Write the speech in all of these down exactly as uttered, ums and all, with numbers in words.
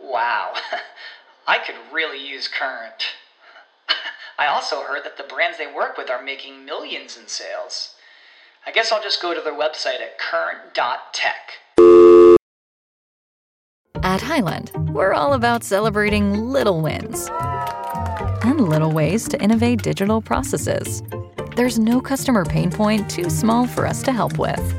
Wow. I could really use Current. I also heard that the brands they work with are making millions in sales. I guess I'll just go to their website at current dot tech. At Hyland, we're all about celebrating little wins and little ways to innovate digital processes. There's no customer pain point too small for us to help with.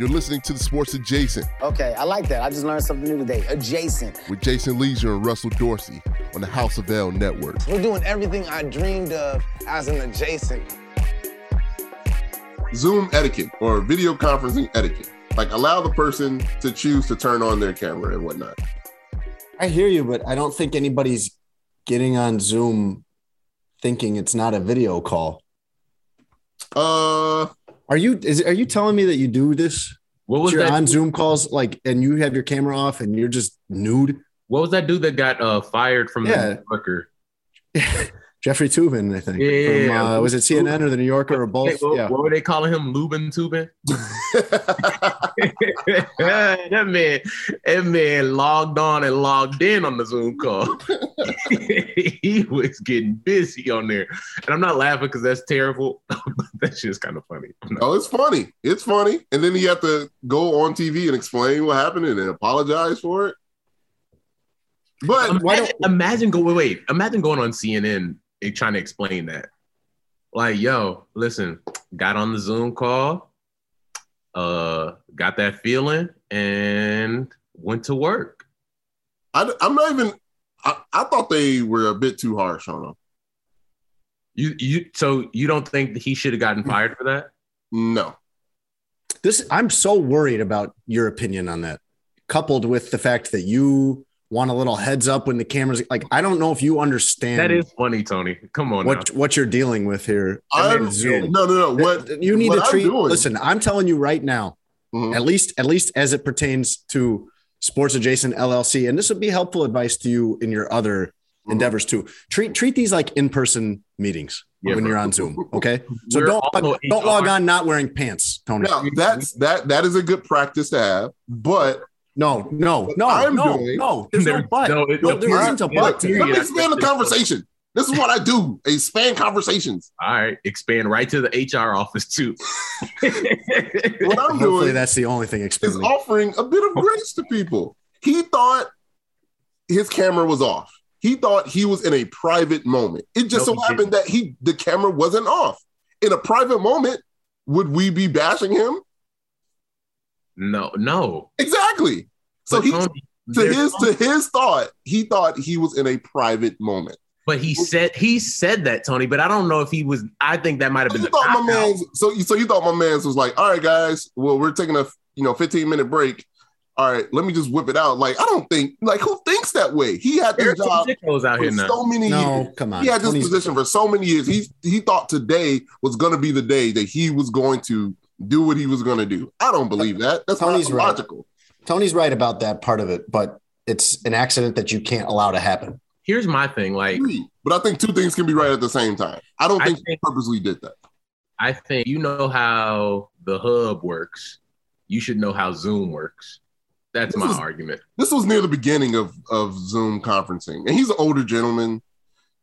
You're listening to the Sports Adjacent. Okay, I like that. I just learned something new today. Adjacent. With Jason Leisure and Russell Dorsey on the House of El Network. We're doing everything I dreamed of as an adjacent. Zoom etiquette or video conferencing etiquette. Like, allow the person to choose to turn on their camera and whatnot. I hear you, but I don't think anybody's getting on Zoom thinking it's not a video call. Uh... Are you is are you telling me that you do this? What was you're that on dude? Zoom calls, like, and you have your camera off and you're just nude? What was that dude that got uh, fired from yeah. the New Yorker? Jeffrey Toobin, I think. Yeah, from, uh, was it C N N or the New Yorker or both? What, yeah. what were they calling him, Lubin Toobin? that man, that man logged on and logged in on the Zoom call. He was getting busy on there, and I'm not laughing because that's terrible. That's just kind of funny. Oh, it's funny. It's funny, and then you have to go on T V and explain what happened and then apologize for it. But imagine, why don't, imagine go wait, wait. Imagine going on C N N and trying to explain that. Like, yo, listen, got on the Zoom call, uh, got that feeling, and went to work. I, I'm not even. I, I thought they were a bit too harsh on him. You you so you don't think that he should have gotten fired for that? No. This I'm so worried about your opinion on that, coupled with the fact that you want a little heads up when the camera's like, I don't know if you understand. That is funny, Tony. Come on. What now. What you're dealing with here? I mean, Zoom. No, no, no. What you need what to treat. I'm listen, I'm telling you right now, mm-hmm. at least at least as it pertains to Sports Adjacent L L C, and this would be helpful advice to you in your other mm-hmm. endeavors too. Treat treat these like in-person meetings yeah, when bro. You're on Zoom, okay? So don't log, don't log on not wearing pants, Tony. No, that's that that is a good practice to have, but no, no, no, I'm no, doing, no. There's no but. No, it, no, there the isn't a but. Let me expand the conversation. This is what I do. Expand conversations. All right. Expand right to the H R office, too. What I'm Hopefully doing that's the only thing expanding. Is offering a bit of grace to people. He thought his camera was off. He thought he was in a private moment. It just no, so happened didn't. that he the camera wasn't off. In a private moment, would we be bashing him? No, no. Exactly. So but he Tony, to his Tony. to his thought, he thought he was in a private moment. But he said he said that, Tony, but I don't know if he was I think that might have so been you the thought my man's, so you so you thought my man's was like, all right, guys, well, we're taking a you know fifteen minute break. All right, let me just whip it out. Like, I don't think like who thinks that way? He had this There's job out here now. so many no, years. Come on. He had this Tony's position for so many years. He he thought today was gonna be the day that he was going to do what he was going to do. I don't believe that. That's Tony's not logical. Right. Tony's right about that part of it, but it's an accident that you can't allow to happen. Here's my thing. Like, but I think two things can be right at the same time. I don't think, I think he purposely did that. I think you know how the hub works. You should know how Zoom works. That's this my was, argument. This was near the beginning of, of Zoom conferencing. And he's an older gentleman.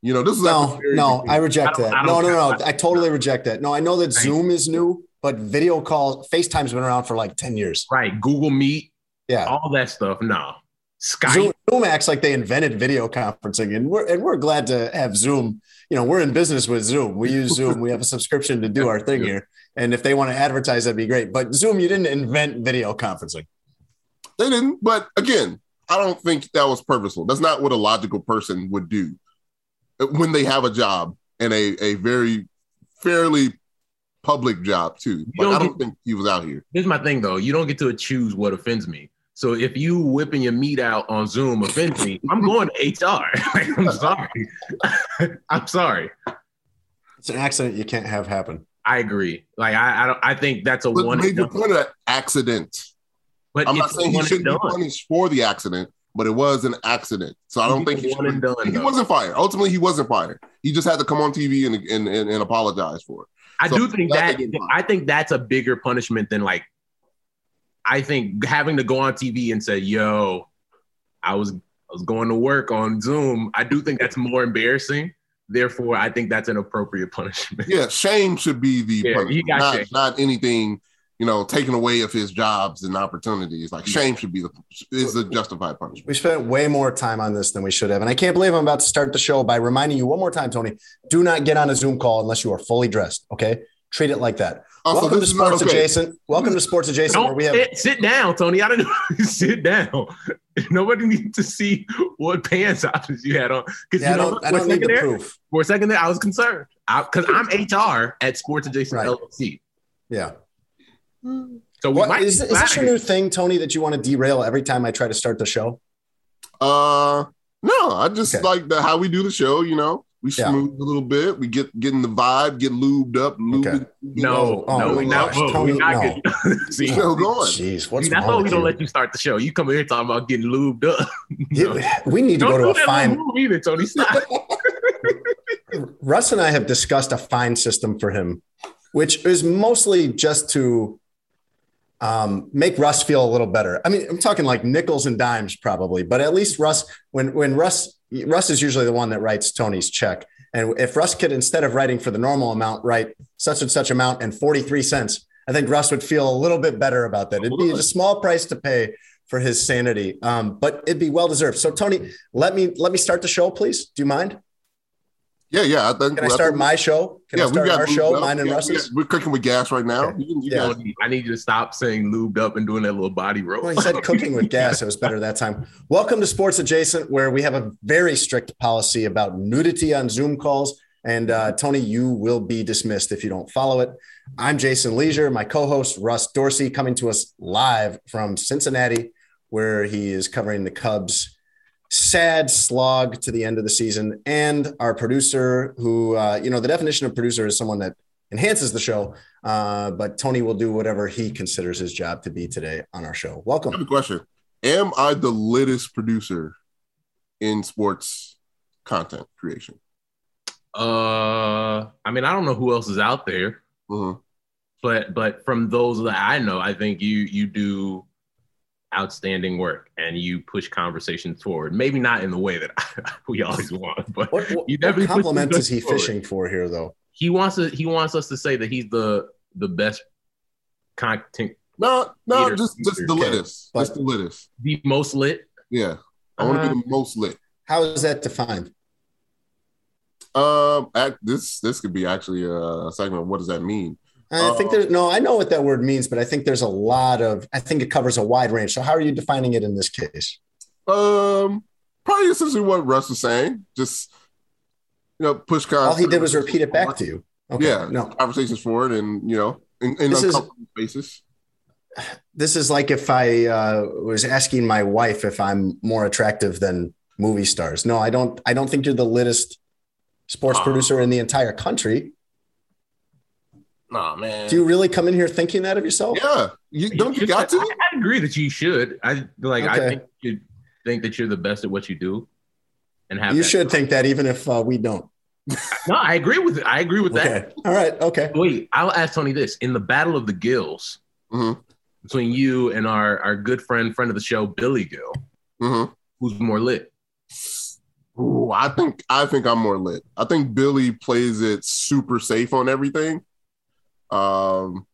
You know, this is No, no, beginning. I reject I that. I no, no, no. I, I totally reject that. No, I know that Thanks. Zoom is new. But video calls, FaceTime's been around for like ten years. Right. Google Meet. Yeah. All that stuff. No. Skype. Zoom, Zoom acts like they invented video conferencing, and we're and we're glad to have Zoom. You know, we're in business with Zoom. We use Zoom. We have a subscription to do our thing here. And if they want to advertise, that'd be great. But Zoom, you didn't invent video conferencing. They didn't. But again, I don't think that was purposeful. That's not what a logical person would do when they have a job and a, a very fairly public job, too. Like, don't I don't get, think he was out here. Here's my thing, though. You don't get to choose what offends me. So if you whipping your meat out on Zoom offends me, I'm going to H R. Like, I'm sorry. I'm sorry. It's an accident you can't have happen. I agree. Like I, I don't. I think that's a but one. Major point of accident. But I'm not saying he shouldn't be punished for the accident, but it was an accident. So I don't think he should. He wasn't fired. Ultimately, he wasn't fired. He just had to come on T V and and and, and apologize for it. I so do think that. I think that's a bigger punishment than like. I think having to go on T V and say, "Yo, I was I was going to work on Zoom." I do think that's more embarrassing. Therefore, I think that's an appropriate punishment. Yeah, shame should be the yeah, punishment, not, not anything, you know, taken away of his jobs and opportunities. Like shame should be the is the justified punishment. We spent way more time on this than we should have, and I can't believe I'm about to start the show by reminding you one more time, Tony. Do not get on a Zoom call unless you are fully dressed. Okay, treat it like that. Also, Welcome to Sports okay. Adjacent. Welcome to Sports Adjacent. Don't where we have sit, sit down, Tony. I don't know. Sit down. Nobody needs to see what pants options you had on. Yeah, you know, I don't, I don't need the proof. For a second there, I was concerned because I'm H R at Sports Adjacent right. L L C. Yeah. So what, might is, is this your new thing, Tony, that you want to derail every time I try to start the show? Uh, no, I just okay. like the, how we do the show. You know, we smooth yeah. a little bit. We get getting the vibe, get lubed up. Lubed, okay. you know, no, oh, no, we not. Whoa, Tony, we not no. Getting, see, still going. Jeez, what's that's why we don't let you start the show. You come here talking about getting lubed up. No. We need to don't go to a fine. Either, Tony, stop. Russ and I have discussed a fine system for him, which is mostly just to um, make Russ feel a little better. I mean, I'm talking like nickels and dimes probably, but at least Russ, when when Russ, Russ is usually the one that writes Tony's check. And if Russ could, instead of writing for the normal amount, write such and such amount and forty-three cents, I think Russ would feel a little bit better about that. It'd be a small price to pay for his sanity, um, but it'd be well-deserved. So Tony, let me, let me start the show, please. Do you mind? Yeah, yeah. I think, Can I start I think, my show? Can yeah, I start we got our show, up. mine and yeah, Russ's? We're cooking with gas right now. Okay. You, you yeah. know, I need you to stop saying lubed up and doing that little body roll. Well, he said cooking with gas. It was better that time. Welcome to Sports Adjacent, where we have a very strict policy about nudity on Zoom calls. And uh, Tony, you will be dismissed if you don't follow it. I'm Jason Leisure, my co-host, Russ Dorsey, coming to us live from Cincinnati, where he is covering the Cubs. Sad slog to the end of the season, and our producer who, uh, you know, the definition of producer is someone that enhances the show, uh, but Tony will do whatever he considers his job to be today on our show. Welcome. I have a question. Am I the littest producer in sports content creation? Uh, I mean, I don't know who else is out there, mm-hmm. but, but from those that I know, I think you, you do outstanding work, and you push conversations forward. Maybe not in the way that I, we always want, but what, what, you definitely. What compliment is he forward. fishing for here, though? He wants to. He wants us to say that he's the the best content. No, no, leader, just just leader. the litest, okay. just the litest, the most lit. Yeah, I want to um, be the most lit. How is that defined? Um, act, this this could be actually a segment. What does that mean? I think there's no, I know what that word means, but I think there's a lot of, I think it covers a wide range. So how are you defining it in this case? Um, probably essentially what Russ was saying, just, you know, push guys. All he did was repeat it back to you. Okay. Yeah. No. Conversations forward and, you know, in, in uncomfortable spaces. This is like if I uh, was asking my wife if I'm more attractive than movie stars. No, I don't, I don't think you're the littest sports uh, producer in the entire country. Nah, man. Do you really come in here thinking that of yourself? Yeah. You, don't you, you got to? I, I agree that you should. I like. Okay. I think you think that you're the best at what you do, and have. You that should think that, even if uh, we don't. No, I agree with it. I agree with okay. that. All right. Okay. Wait, I'll ask Tony this: in the battle of the Gills mm-hmm. between you and our our good friend, friend of the show, Billy Gill, mm-hmm. who's more lit? Ooh, I think I think I'm more lit. I think Billy plays it super safe on everything. Um,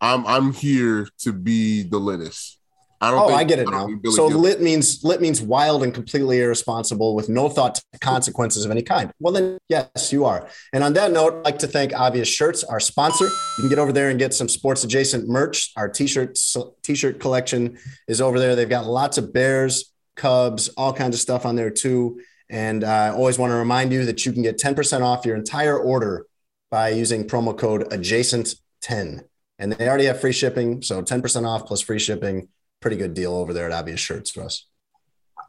I'm I'm here to be the littest. I don't. Oh, think, I get it I now. So lit means lit means wild and completely irresponsible with no thought to consequences of any kind. Well, then, yes, you are. And on that note, I'd like to thank Obvious Shirts, our sponsor. You can get over there and get some Sports Adjacent merch. Our T-shirt T-shirt collection is over there. They've got lots of Bears, Cubs, all kinds of stuff on there, too. And I uh, always want to remind you that you can get ten percent off your entire order by using promo code adjacent ten. And they already have free shipping. So ten percent off plus free shipping. Pretty good deal over there at Obvious Shirts for us.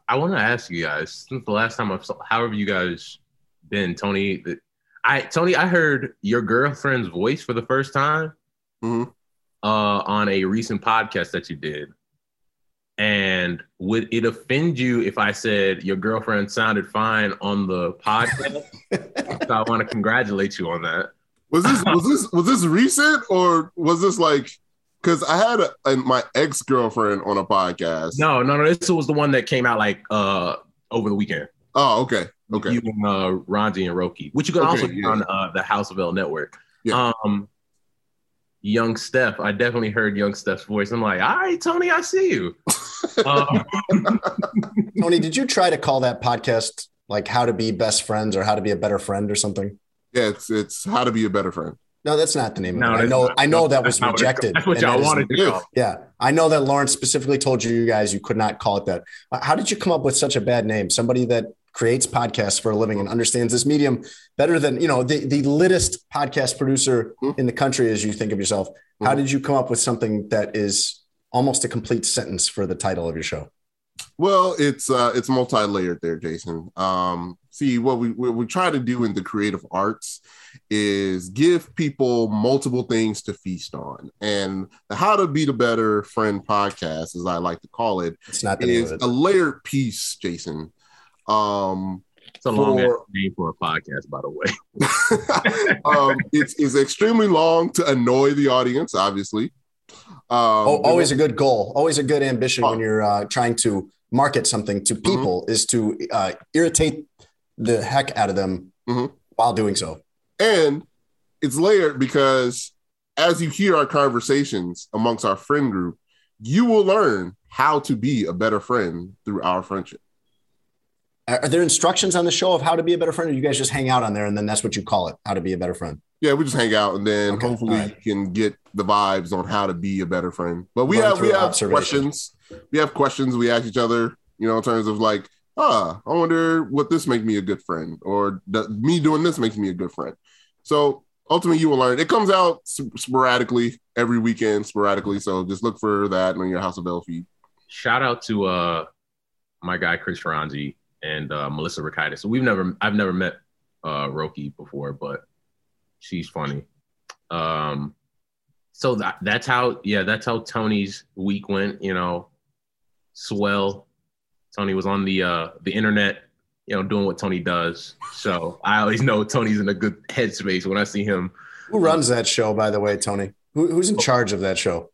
I want to ask you guys, since the last time I've saw, however you guys been, Tony, I, Tony, I heard your girlfriend's voice for the first time mm-hmm. uh, on a recent podcast that you did. And would it offend you if I said your girlfriend sounded fine on the podcast? So I want to congratulate you on that. Was this was this was this recent or was this like? Because I had a, a, my ex girlfriend on a podcast. No, no, no. This was the one that came out like uh, over the weekend. Oh, okay, okay. You and uh, Ronji and Roki, which you can okay, also get yeah. on uh, the House of El Network. Yeah. Um, Young Steph, I definitely heard Young Steph's voice. I'm like, all right, Tony, I see you. Um, Tony, did you try to call that podcast like How to Be Best Friends or How to Be a Better Friend or something? Yeah, it's it's How to Be a Better Friend. No, that's not the name no, of it. I know, not. I know that was rejected. That's what y'all wanted to do. Yeah. I know that Lawrence specifically told you guys you could not call it that. How did you come up with such a bad name? Somebody that creates podcasts for a living and understands this medium better than, you know, the, the littest podcast producer mm-hmm. in the country, as you think of yourself. Mm-hmm. How did you come up with something that is almost a complete sentence for the title of your show? Well, it's uh, it's multi-layered there, Jason. Um, see, what we what we try to do in the creative arts is give people multiple things to feast on. And the How to Be the Better Friend podcast, as I like to call it, it's not the is name of it. A layered piece, Jason. Um, it's a long name for a podcast, by the way. um, it's, it's extremely long to annoy the audience, obviously. Um, oh, always a good goal, always a good ambition uh, when you're uh, trying to market something to people mm-hmm. is to uh, irritate the heck out of them mm-hmm. while doing so. And it's layered because as you hear our conversations amongst our friend group, you will learn how to be a better friend through our friendship. Are there instructions on the show of how to be a better friend, or you guys just hang out on there and then that's what you call it, How to Be a Better Friend? Yeah, we just hang out and then okay, hopefully right. you can get the vibes on how to be a better friend. But we Learn have we have questions. We have questions we ask each other, you know, in terms of like, ah, I wonder what this makes me a good friend, or me doing this makes me a good friend. So ultimately you will learn. It comes out sp- sporadically every weekend, sporadically. So just look for that on your House of Bell feed. Shout out to uh, my guy, Chris Ronji and uh, Melissa Rikitis. So we've never, I've never met uh, Roki before, but she's funny. Um, so that, that's how, yeah, that's how Tony's week went, you know, swell. Tony was on the, uh, the internet, you know, doing what Tony does. So I always know Tony's in a good headspace when I see him. Who runs that show, by the way, Tony? Who, who's in charge of that show?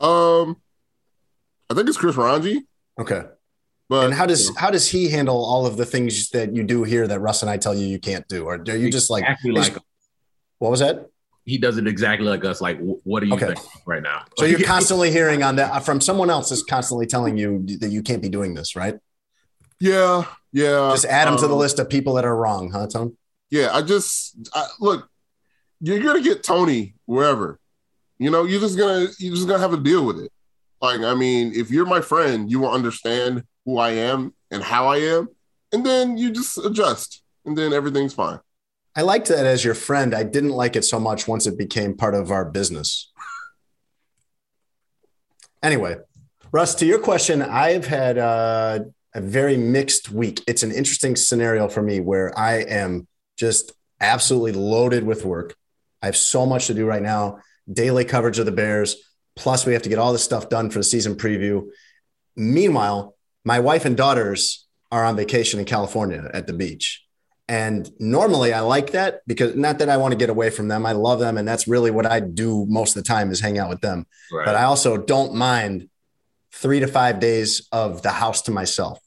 Um, I think it's Chris Ronji. Okay. But, and how does how does he handle all of the things that you do here that Russ and I tell you you can't do? Or are you just like, exactly like what was that? He does it exactly like us. Like, what are you okay. thinking right now? So you're constantly hearing on that from someone else is constantly telling you that you can't be doing this, right? Yeah, yeah. Just add them um, to the list of people that are wrong, huh, Tony? Yeah, I just I, look. You're gonna get Tony wherever. You know, you're just gonna you're just gonna have to deal with it. Like, I mean, if you're my friend, you will understand who I am and how I am. And then you just adjust and then everything's fine. I liked that as your friend. I didn't like it so much once it became part of our business. Anyway, Russ, to your question, I've had uh, a very mixed week. It's an interesting scenario for me where I am just absolutely loaded with work. I have so much to do right now. Daily coverage of the Bears. Plus we have to get all this stuff done for the season preview. Meanwhile, my wife and daughters are on vacation in California at the beach. And normally I like that because not that I want to get away from them. I love them. And that's really what I do most of the time is hang out with them. Right. But I also don't mind three to five days of the house to myself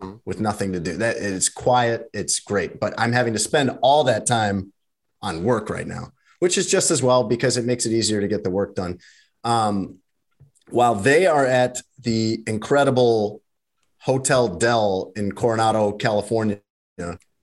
mm-hmm. with nothing to do. That it's quiet. It's great. But I'm having to spend all that time on work right now, which is just as well because it makes it easier to get the work done. Um, while they are at the incredible Hotel Del in Coronado, California,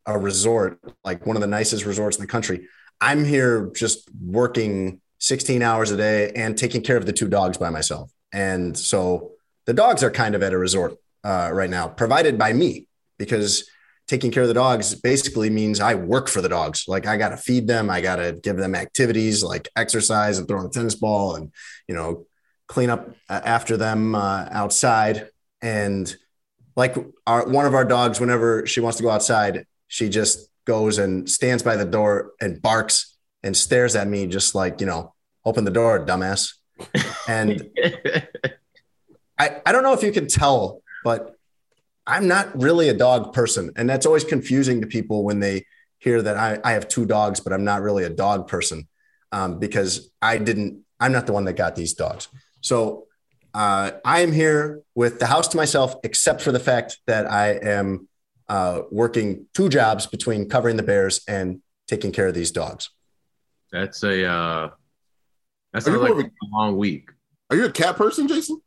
a resort, like one of the nicest resorts in the country, I'm here just working sixteen hours a day and taking care of the two dogs by myself. And so the dogs are kind of at a resort uh, right now, provided by me, because taking care of the dogs basically means I work for the dogs. Like, I got to feed them. I got to give them activities like exercise and throwing a tennis ball and, you know, clean up after them uh, outside. And like our, one of our dogs, whenever she wants to go outside, she just goes and stands by the door and barks and stares at me, just like, you know, open the door, dumbass. And I, I don't know if you can tell, but I'm not really a dog person. And that's always confusing to people when they hear that I, I have two dogs, but I'm not really a dog person, um, because I didn't, I'm not the one that got these dogs. So uh, I am here with the house to myself, except for the fact that I am uh, working two jobs between covering the Bears and taking care of these dogs. That's a, uh, that sounds like a long week. Are you a cat person, Jason?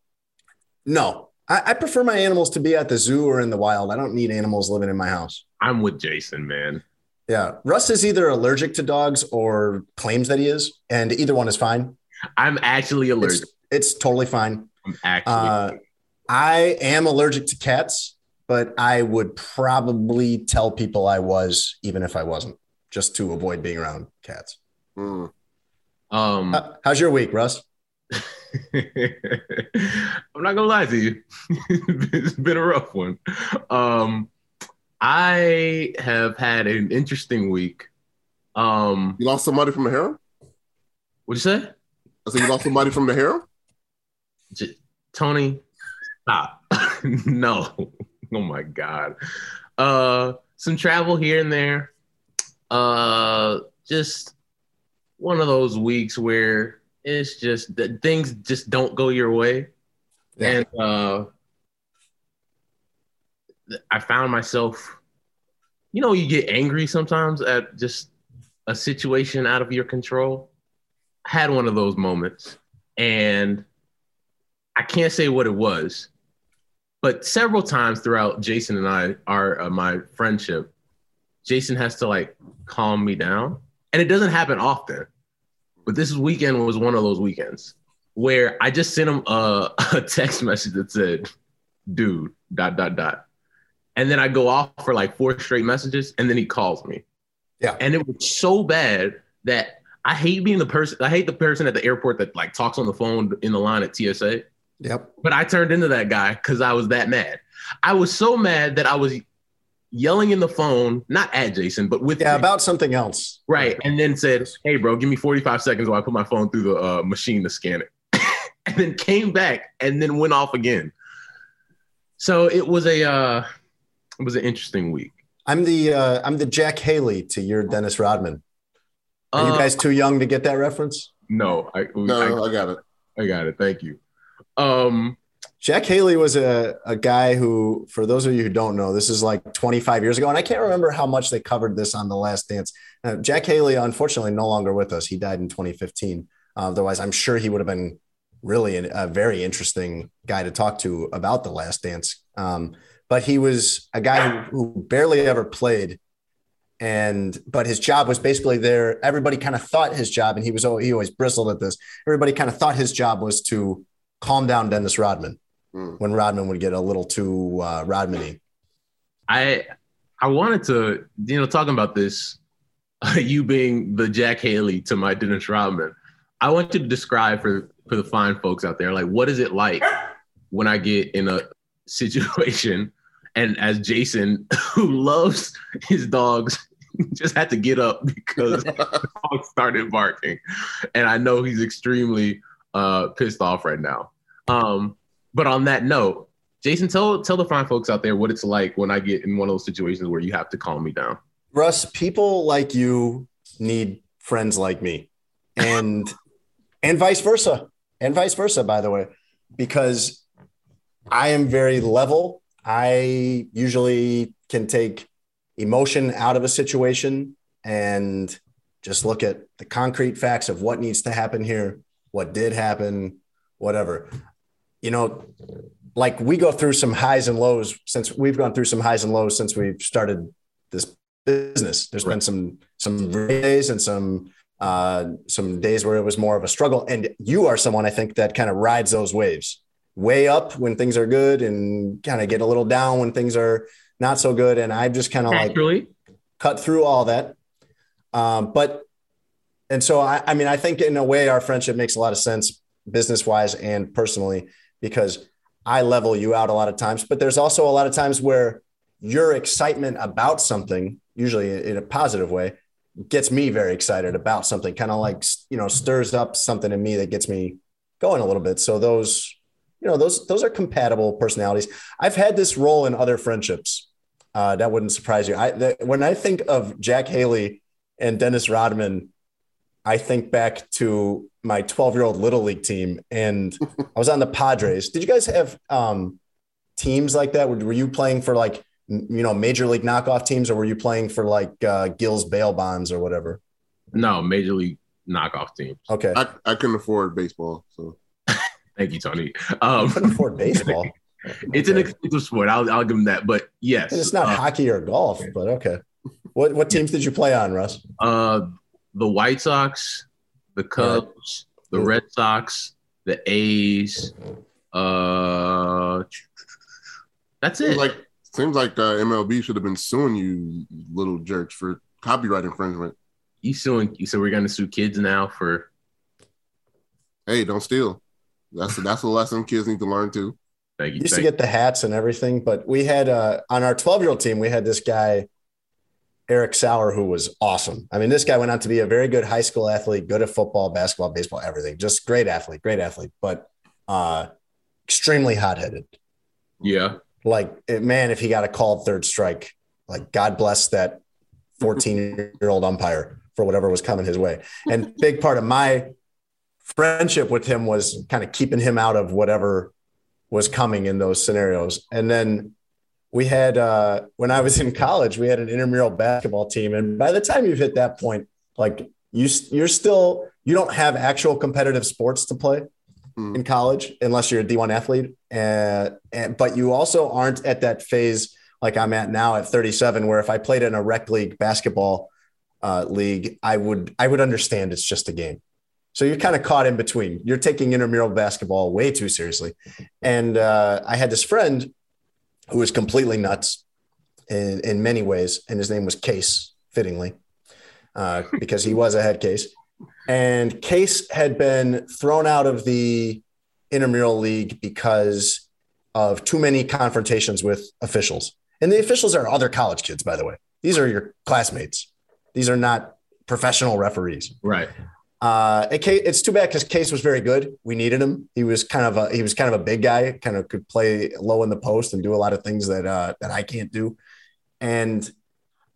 No. I prefer my animals to be at the zoo or in the wild. I don't need animals living in my house. I'm with Jason, man. Yeah. Russ is either allergic to dogs or claims that he is, and either one is fine. I'm actually allergic. It's, it's totally fine. I'm actually. Uh, I am allergic to cats, but I would probably tell people I was, even if I wasn't, just to avoid being around cats. Mm. Um, How, how's your week, Russ? I'm not gonna lie to you. It's been a rough one. Um, I have had an interesting week. Um, you lost somebody from the harem? What'd you say? I said you lost somebody from the harem? J- Tony, stop. No. Oh my God. Uh, some travel here and there. Uh, just one of those weeks where it's just that things just don't go your way. Yeah. And uh, I found myself, you know, you get angry sometimes at just a situation out of your control. I had one of those moments, and I can't say what it was, but several times throughout Jason and I, our uh, my friendship, Jason has to like calm me down. And it doesn't happen often. But this weekend was one of those weekends where I just sent him a, a text message that said, dude, dot, dot, dot. And then I go off for like four straight messages, and then he calls me. Yeah. And it was so bad that I hate being the person. I hate the person at the airport that like talks on the phone in the line at T S A. Yep. But I turned into that guy because I was that mad. I was so mad that I was yelling in the phone, not at Jason, but with yeah, him. About something else. Right. And then said, hey, bro, give me forty-five seconds while I put my phone through the uh, machine to scan it. And then came back and then went off again. So it was a uh, it was an interesting week. I'm the uh, I'm the Jack Haley to your Dennis Rodman. Are uh, you guys too young to get that reference? No, I, no, I, I got it. I got it. Thank you. Um Jack Haley was a, a guy who, for those of you who don't know, this is like twenty-five years ago. And I can't remember how much they covered this on The Last Dance. Uh, Jack Haley, unfortunately, no longer with us. He died in twenty fifteen. Uh, otherwise, I'm sure he would have been really an, a very interesting guy to talk to about The Last Dance. Um, but he was a guy who, who barely ever played. And but his job was basically there. Everybody kind of thought his job, and he was he always bristled at this. Everybody kind of thought his job was to calm down Dennis Rodman. Mm. When Rodman would get a little too uh, Rodman-y. I I wanted to, you know, talking about this, uh, you being the Jack Haley to my Dennis Rodman, I want you to describe for, for the fine folks out there, like, what is it like when I get in a situation and as Jason, who loves his dogs, just had to get up because the dog started barking. And I know he's extremely uh, pissed off right now. Um But on that note, Jason, tell tell the fine folks out there what it's like when I get in one of those situations where you have to calm me down. Russ, people like you need friends like me, and and vice versa, and vice versa, by the way, because I am very level. I usually can take emotion out of a situation and just look at the concrete facts of what needs to happen here, what did happen, whatever. you know, like we go through some highs and lows since we've gone through some highs and lows since we've started this business. There's right. been some some days and some uh, some days where it was more of a struggle. And you are someone, I think, that kind of rides those waves way up when things are good and kind of get a little down when things are not so good. And I've just kind of like cut through all that. Um, but and so, I, I mean, I think in a way, our friendship makes a lot of sense business wise and personally, because I level you out a lot of times, but there's also a lot of times where your excitement about something, usually in a positive way, gets me very excited about something, kind of like, you know, stirs up something in me that gets me going a little bit. So those, you know, those, those are compatible personalities. I've had this role in other friendships. Uh, that wouldn't surprise you. I, that, when I think of Jack Haley and Dennis Rodman, I think back to my twelve year old little league team, and I was on the Padres. Did you guys have um, teams like that? Were, were you playing for like, you know, major league knockoff teams, or were you playing for like uh, Gill's bail bonds or whatever? No, major league knockoff teams. Okay. I, I couldn't afford baseball. So thank you, Tony. Um, you couldn't afford baseball. It's okay. An expensive sport. I'll, I'll give them that. But yes, and it's not uh, hockey or golf, but okay. What, what teams did you play on, Russ? Uh, the White Sox, the Cubs, yeah. the Red Sox, the A's. Uh, that's it. Like, seems like uh, M L B should have been suing you little jerks for copyright infringement. You suing? You said we're going to sue kids now for? Hey, don't steal. That's a, that's a lesson kids need to learn too. Thank you. Used Thank to get the hats and everything, but we had uh, on our twelve year old team we had this guy Eric Sauer, who was awesome. I mean, this guy went on to be a very good high school athlete, good at football, basketball, baseball, everything. Just great athlete, great athlete, but uh, extremely hot headed. Yeah. Like, man, if he got a called third strike, like, God bless that fourteen year old umpire for whatever was coming his way. And big part of my friendship with him was kind of keeping him out of whatever was coming in those scenarios. And then we had, uh, when I was in college, we had an intramural basketball team. And by the time you've hit that point, like you, you're still, you don't have actual competitive sports to play mm. in college, unless you're a D one athlete. And, and, but you also aren't at that phase like I'm at now at thirty-seven, where if I played in a rec league basketball uh, league, I would, I would understand it's just a game. So you're kind of caught in between. You're taking intramural basketball way too seriously. And uh, I had this friend who was completely nuts in, in many ways. And his name was Case, fittingly, uh, because he was a head case. And Case had been thrown out of the intramural league because of too many confrontations with officials. And the officials are other college kids, by the way. These are your classmates. These are not professional referees. Right. Uh, it's too bad because Case was very good. We needed him. He was kind of a he was kind of a big guy, kind of could play low in the post and do a lot of things that uh, that I can't do. And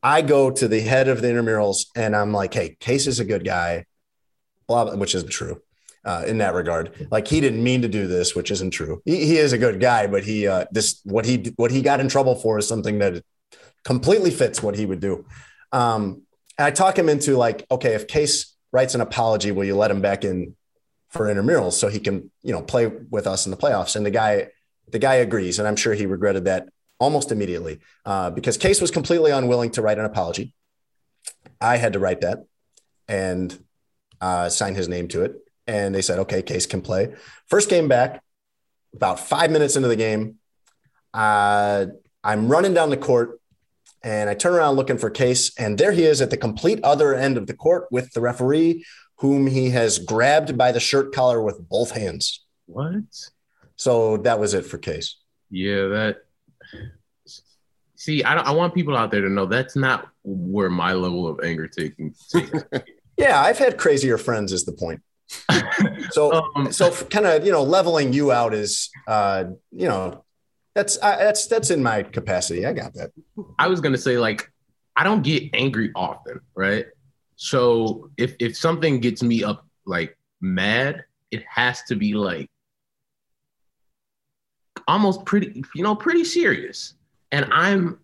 I go to the head of the intramurals and I'm like, "Hey, Case is a good guy," blah, blah, which isn't true uh, in that regard. Like, he didn't mean to do this, which isn't true. He, he is a good guy, but he uh, this what he what he got in trouble for is something that completely fits what he would do. Um, and I talk him into like, okay, if Case writes an apology, will you let him back in for intramurals so he can, you know, play with us in the playoffs? And the guy, the guy agrees. And I'm sure he regretted that almost immediately uh, because Case was completely unwilling to write an apology. I had to write that and uh, sign his name to it. And they said, okay, Case can play. First game back, about five minutes into the game, uh, I'm running down the court. And I turn around looking for Case, and there he is at the complete other end of the court with the referee, whom he has grabbed by the shirt collar with both hands. What? So that was it for Case. Yeah, that. See, I, don't, I want people out there to know that's not where my level of anger taking. Yeah, I've had crazier friends. Is the point. So, um, so kind of you know leveling you out is uh, you know. That's I, that's that's in my capacity. I got that. I was gonna say, like, I don't get angry often, right? So if if something gets me up, like, mad, it has to be like almost pretty, you know, pretty serious. And I'm,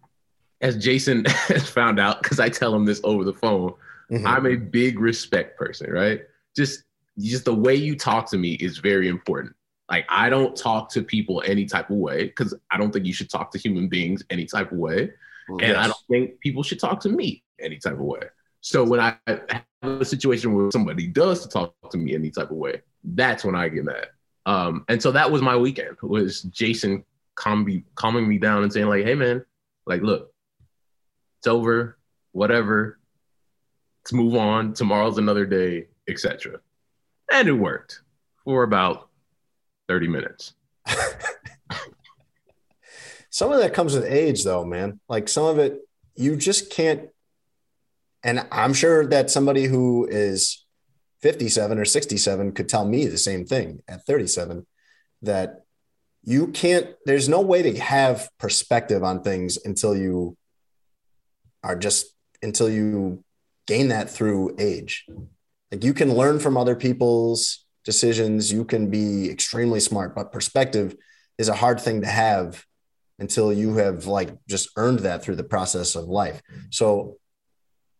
as Jason has found out, because I tell him this over the phone, mm-hmm. I'm a big respect person, right? Just just the way you talk to me is very important. Like, I don't talk to people any type of way, because I don't think you should talk to human beings any type of way. Well, and yes. I don't think people should talk to me any type of way. So when I have a situation where somebody does talk to me any type of way, that's when I get mad. Um, and so that was my weekend, was Jason calm be, calming me down and saying, like, hey, man, like, look, it's over, whatever. Let's move on. Tomorrow's another day, et cetera. And it worked for about thirty minutes. Some of that comes with age, though, man. Like, some of it, you just can't. And I'm sure that somebody who is fifty-seven or sixty-seven could tell me the same thing at thirty-seven, that you can't, there's no way to have perspective on things until you are just, until you gain that through age. Like, you can learn from other people's decisions. You can be extremely smart, but perspective is a hard thing to have until you have, like, just earned that through the process of life. So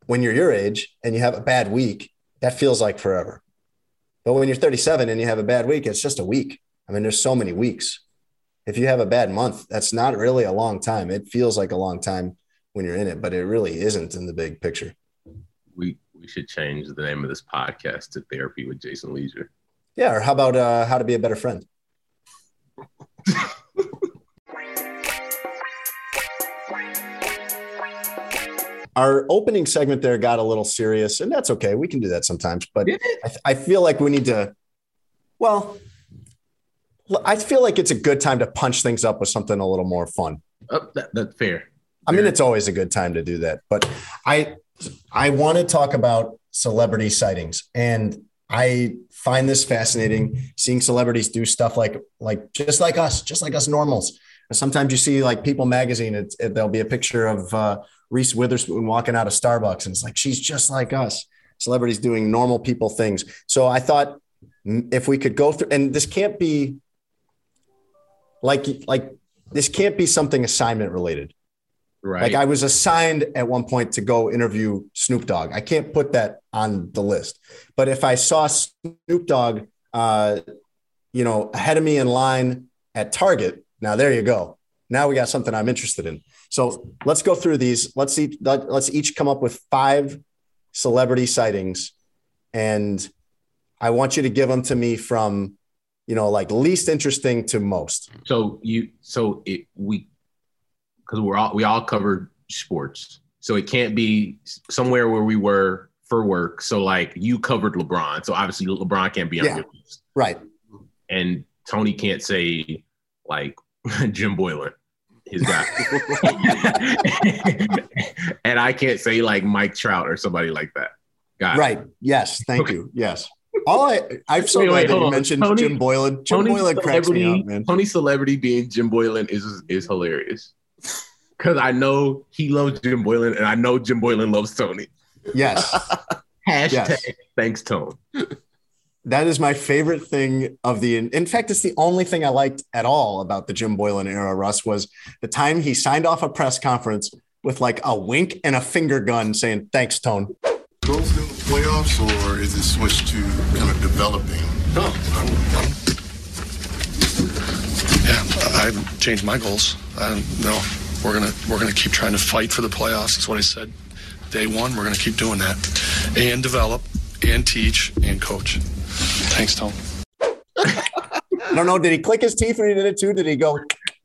when you're your age and you have a bad week, that feels like forever. But when you're thirty-seven and you have a bad week, it's just a week. I mean, there's so many weeks. If you have a bad month, that's not really a long time. It feels like a long time when you're in it, but it really isn't in the big picture. We we should change the name of this podcast to Therapy with Jason Leisure. Yeah, or how about uh, How to Be a Better Friend? Our opening segment there got a little serious, and that's okay. We can do that sometimes, but I, th- I feel like we need to, well, I feel like it's a good time to punch things up with something a little more fun. Oh, that, that's fair. I fair. mean, it's always a good time to do that, but I, I want to talk about celebrity sightings, and I find this fascinating, seeing celebrities do stuff like, like, just like us, just like us normals. Sometimes you see, like, People magazine, it, it, there'll be a picture of uh, Reese Witherspoon walking out of Starbucks, and it's like, she's just like us. Celebrities doing normal people things. So I thought if we could go through, and this can't be like, like this can't be something assignment related. Right. Like, I was assigned at one point to go interview Snoop Dogg. I can't put that on the list, but if I saw Snoop Dogg, uh, you know, ahead of me in line at Target, now, there you go. Now we got something I'm interested in. So let's go through these. Let's see. Let's each come up with five celebrity sightings. And I want you to give them to me from, you know, like, least interesting to most. So you, so it, we, cause we're all, we all covered sports. So it can't be somewhere where we were for work. So, like, you covered LeBron. So obviously LeBron can't be on yeah, your list. Right. And Tony can't say, like, Jim Boylan, his guy. And I can't say, like, Mike Trout or somebody like that. Got right. It. Yes. Thank okay. you. Yes. All I, I'm so wait, glad wait, that you on. mentioned Tony, Jim Boylan. Jim Tony's Boylan cracks me up, man. Tony's celebrity being Jim Boylan is is hilarious. Because I know he loves Jim Boylan, and I know Jim Boylan loves Tony. Yes. Hashtag yes. Thanks, Tone. That is my favorite thing of the, in fact, it's the only thing I liked at all about the Jim Boylan era, Russ, was the time he signed off a press conference with, like, a wink and a finger gun saying, thanks, Tone. Growth in the playoffs, or is it switched to kind of developing? No. Yeah, I changed my goals. I, no, we're going to, we're going to keep trying to fight for the playoffs. That's what I said. Day one, we're going to keep doing that and develop and teach and coach. Thanks, Tom. I don't know. Did he click his teeth when he did it too? Did he go?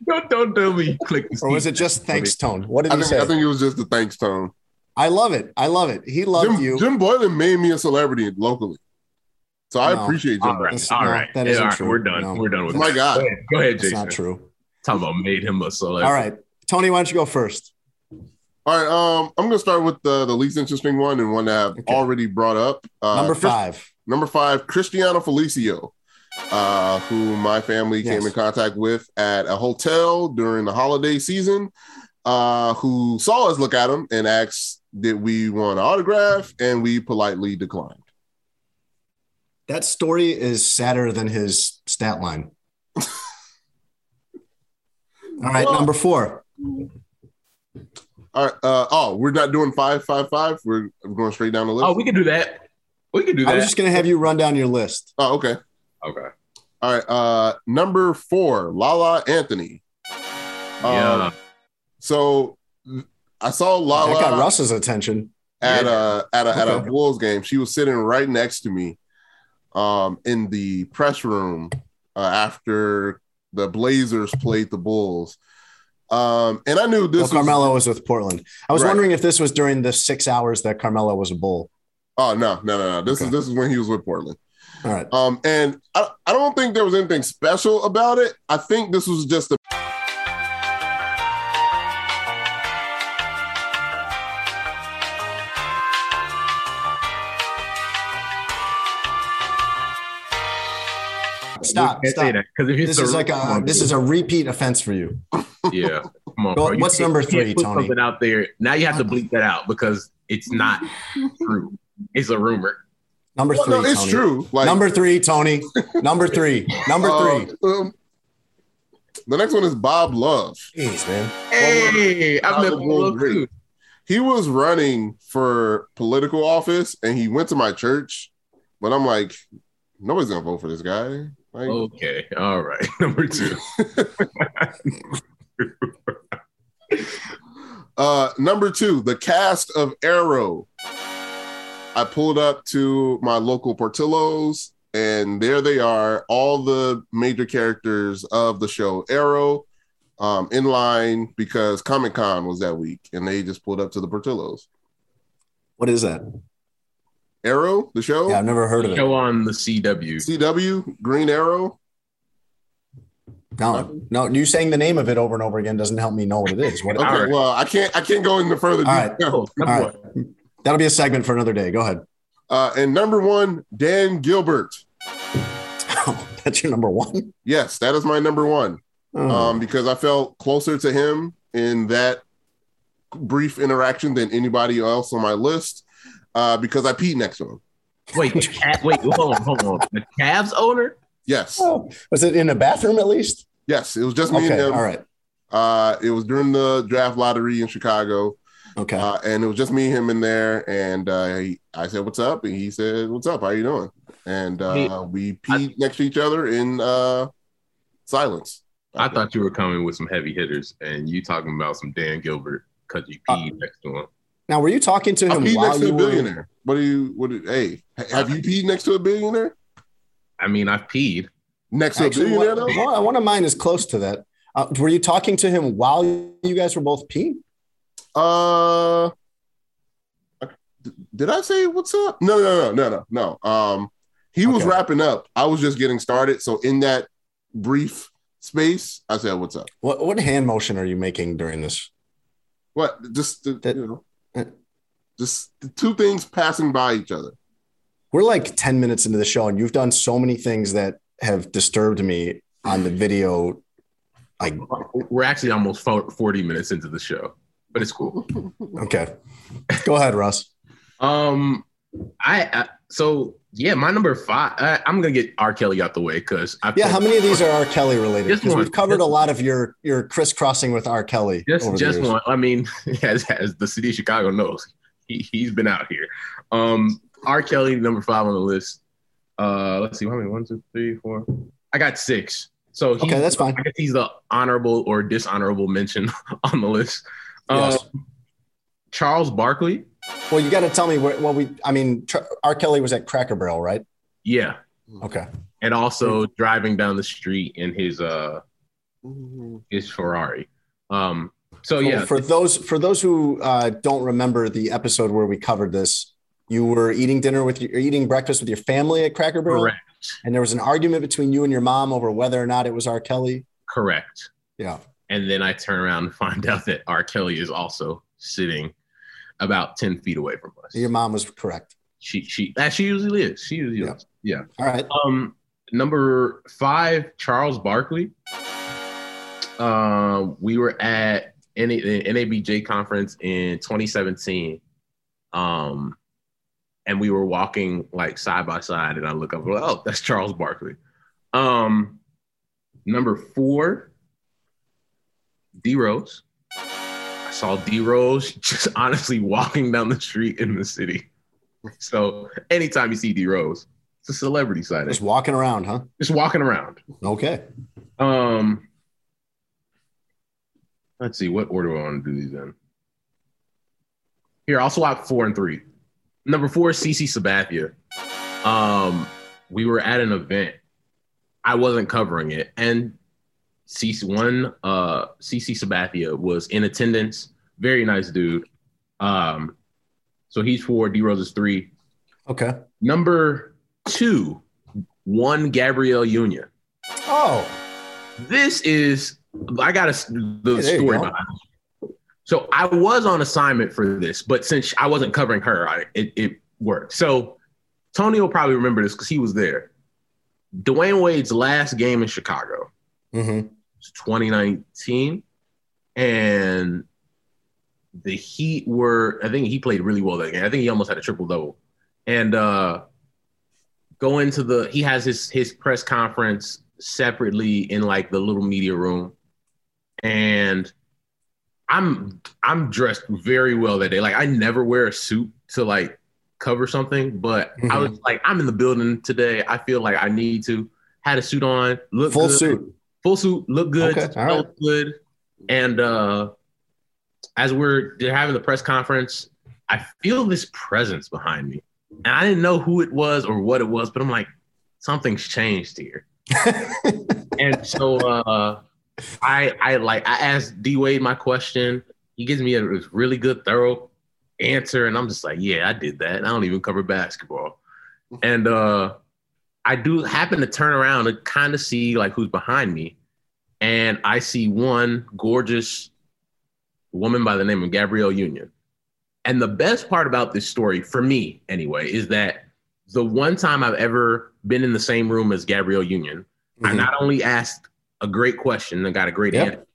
Don't, don't do me. Click his or was teeth. it just thanks, Tone? What did I he think, say? I think it was just the thanks, Tone. I love it. I love it. He loved Jim, you. Jim Boylan made me a celebrity locally. So I no. appreciate Jim. All right. That's, all no, right. That yeah, isn't all right. true. We're done. No. We're done with oh my God. Go ahead, go ahead Jason. It's not true. Talking about made him a celebrity. All right. Tony, why don't you go first? All right. Um, I'm going to start with the, the least interesting one and one that I've okay. already brought up. Uh, Number five. Number five, Cristiano Felicio, uh, who my family yes. came in contact with at a hotel during the holiday season, uh, who saw us look at him and asked, did we want an autograph? And we politely declined. That story is sadder than his stat line. All right, well, number four. All right. Uh, oh, we're not doing five, five, five. We're going straight down the list. Oh, we can do that. We can do that. I was just going to have you run down your list. Oh, okay. Okay. All All right. Uh, number four, Lala Anthony. Yeah. Um, so I saw Lala. That got Russ's attention. At, yeah. a, at a at a okay. Bulls game. She was sitting right next to me um, in the press room uh, after the Blazers played the Bulls. Um, and I knew this well, Carmelo was, was with Portland. I was right. wondering if this was during the six hours that Carmelo was a Bull. Oh, no, no, no, no. This okay. is this is when he was with Portland. All right. Um, and I, I don't think there was anything special about it. I think this was just a Stop! Stop! This is like a this is a repeat offense for you. Yeah, come on. Bro. You What's number three, put Tony? Something out there now. You have to bleep that out because it's not true. It's a rumor. Number three. Well, no, it's Tony. True. Like, number three, Tony. Number three. Number three. Uh, um, the next one is Bob Love. Jeez, man. Hey, I've never Love too. He was running for political office, and he went to my church, but I'm like, nobody's gonna vote for this guy. Like, okay, all right. Number two. uh, number two, the cast of Arrow. I pulled up to my local Portillo's, and there they are, all the major characters of the show Arrow, um, in line because Comic-Con was that week, and they just pulled up to the Portillo's. What is that? Arrow, the show? Yeah, I've never heard the of it. Show on the C W. C W, Green Arrow? No, no, you saying the name of it over and over again doesn't help me know what it is. What okay, right. Well, I can't I can't go into further detail. All right. All right. That'll be a segment for another day. Go ahead. Uh, and number one, Dan Gilbert. Oh, that's your number one? Yes, that is my number one. Oh. Um, because I felt closer to him in that brief interaction than anybody else on my list. Uh, because I peed next to him. Wait, cat, wait, hold on, hold on. The Cavs owner? Yes. Oh, was it in a bathroom at least? Yes, it was just me okay, and him. All right. Uh, it was during the draft lottery in Chicago. Okay. Uh, and it was just me and him in there. And uh, he, I said, "What's up?" And he said, "What's up? How you doing?" And uh, hey, we peed I, next to each other in uh, silence. I, I thought you were coming with some heavy hitters, and you talking about some Dan Gilbert because you peed uh, next to him. Now, were you talking to him? I peed while next to a billionaire. What do you? What? Do, hey, have you peed next to a billionaire? I mean, I've peed next to Actually, a billionaire. Though? Well, one of mine is close to that. Uh, were you talking to him while you guys were both peeing? Uh, did I say what's up? No, no, no, no, no, no. Um, he was okay. wrapping up. I was just getting started. So in that brief space, I said, "What's up?" What What hand motion are you making during this? What just uh, that, you know. Just the two things passing by each other. We're like ten minutes into the show, and you've done so many things that have disturbed me on the video. Like we're actually almost forty minutes into the show, but it's cool. Okay, go ahead, Russ. Um, I, I so yeah, my number five. I, I'm gonna get R. Kelly out the way because I yeah. How many of these are R. Kelly related? Because we've covered a lot of your your crisscrossing with R. Kelly. Just over just the years. One. I mean, as as the city of Chicago knows. He, he's been out here. Um, R. Kelly, number five on the list. Uh, let's see, how many? One, two, three, four. I got six. So he, okay, that's fine. I guess he's the honorable or dishonorable mention on the list. Um, yes. Charles Barkley. Well, you got to tell me what, what we. I mean, R. Kelly was at Cracker Barrel, right? Yeah. Okay. And also driving down the street in his uh his Ferrari. Um. So yeah, for those for those who uh, don't remember the episode where we covered this, you were eating dinner with your eating breakfast with your family at Cracker Barrel, correct? And there was an argument between you and your mom over whether or not it was R. Kelly, correct? Yeah. And then I turn around and find out that R. Kelly is also sitting about ten feet away from us. Your mom was correct. She she as she usually is. She usually yeah. is. Yeah. All right. Um, number five, Charles Barkley. Uh, we were at. N A B J conference in twenty seventeen, um, and we were walking like side by side, and I look up, oh, that's Charles Barkley. Um, number four, D Rose. I saw D Rose just honestly walking down the street in the city. So anytime you see D Rose, It's a celebrity sighting. Just walking around, huh? Just walking around. Okay. Um. Let's see. What order do I want to do these in? Here, I'll swap four and three. Number four is CeCe Sabathia. Um, we were at an event. I wasn't covering it, and CeCe one, uh, CeCe Sabathia was in attendance. Very nice dude. Um, so he's four. D Rose is three. Okay. Number two, one Gabrielle Union. Oh, this is I got a, the hey, story behind it. So I was on assignment for this, but since I wasn't covering her, I, it, it worked. So Tony will probably remember this because he was there. Dwayne Wade's last game in Chicago, mm-hmm. was twenty nineteen, and the Heat were – I think he played really well that game. I think he almost had a triple-double. And uh, go into the – he has his his press conference separately in, like, the little media room, and – I'm I'm dressed very well that day. Like, I never wear a suit to, like, cover something, but mm-hmm. I was like, I'm in the building today. I feel like I need to. Had a suit on, look full good. suit, full suit, look good, okay. felt right. good. And uh, as we're having the press conference, I feel this presence behind me, and I didn't know who it was or what it was, but I'm like, something's changed here. And so. Uh, I, I like I asked D Wade my question. He gives me a really good, thorough answer, and I'm just like, yeah, I did that. And I don't even cover basketball. And uh, I do happen to turn around and kind of see like who's behind me, and I see one gorgeous woman by the name of Gabrielle Union. And the best part about this story, for me anyway, is that the one time I've ever been in the same room as Gabrielle Union, mm-hmm. I not only asked a great question and got a great yep. answer.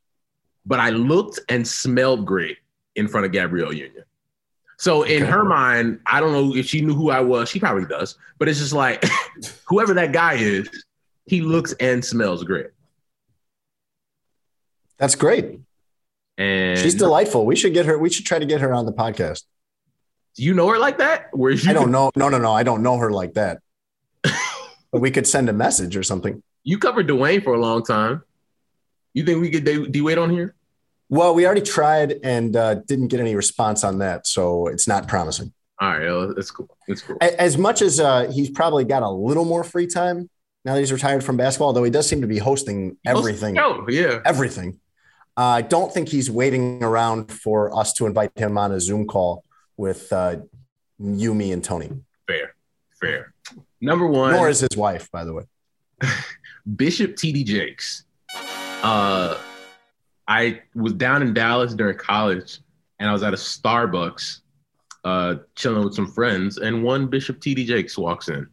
But I looked and smelled great in front of Gabrielle Union. So in okay. her mind, I don't know if she knew who I was. She probably does. But it's just like, whoever that guy is, he looks and smells great. That's great. And she's delightful. We should get her. We should try to get her on the podcast. Do you know her like that? Where you- I don't know. No, no, no. I don't know her like that. But we could send a message or something. You covered Dwayne for a long time. You think we could D-Wade on here? Well, we already tried and uh, didn't get any response on that, so it's not promising. All right, that's cool. That's cool. As much as uh, he's probably got a little more free time now that he's retired from basketball, though he does seem to be hosting everything. Oh, yeah. Everything. Uh, I don't think he's waiting around for us to invite him on a Zoom call with uh, you, me, and Tony. Fair, fair. Number one. Nor is his wife, by the way. Bishop T D Jakes. Uh, I was down in Dallas during college, and I was at a Starbucks uh, chilling with some friends, and one Bishop T D Jakes walks in.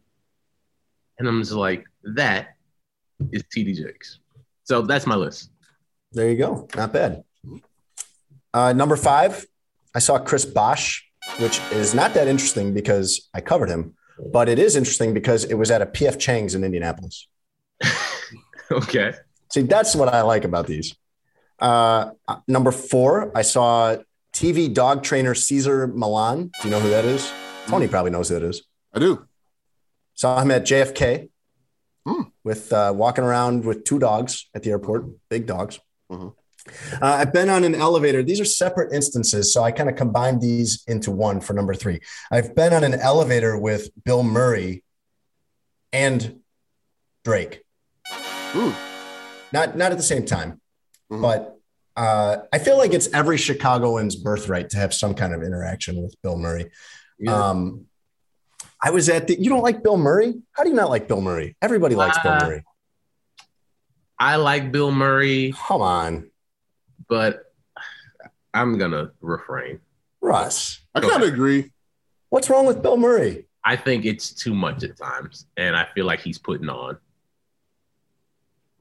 And I'm just like, that is T D Jakes. So that's my list. There you go. Not bad. Uh, number five, I saw Chris Bosch, which is not that interesting because I covered him, but it is interesting because it was at a P F Chang's in Indianapolis. Okay. See, that's what I like about these. Uh, number four, I saw T V dog trainer Cesar Millan. Do you know who that is? Tony probably knows who that is. I do. Saw him at J F K mm. with uh, walking around with two dogs at the airport, big dogs. Mm-hmm. Uh, I've been on an elevator. These are separate instances, so I kind of combined these into one for number three. I've been on an elevator with Bill Murray and Drake. Ooh. Not not at the same time, mm-hmm. but uh, I feel like it's every Chicagoan's birthright to have some kind of interaction with Bill Murray. Yeah. Um, I was at the – you don't like Bill Murray? How do you not like Bill Murray? Everybody likes uh, Bill Murray. I like Bill Murray. Come on. But I'm going to refrain. Russ. I kind of agree. What's wrong with Bill Murray? I think it's too much at times, and I feel like he's putting on.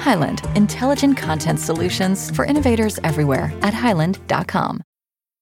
Hyland, intelligent content solutions for innovators everywhere at hyland dot com.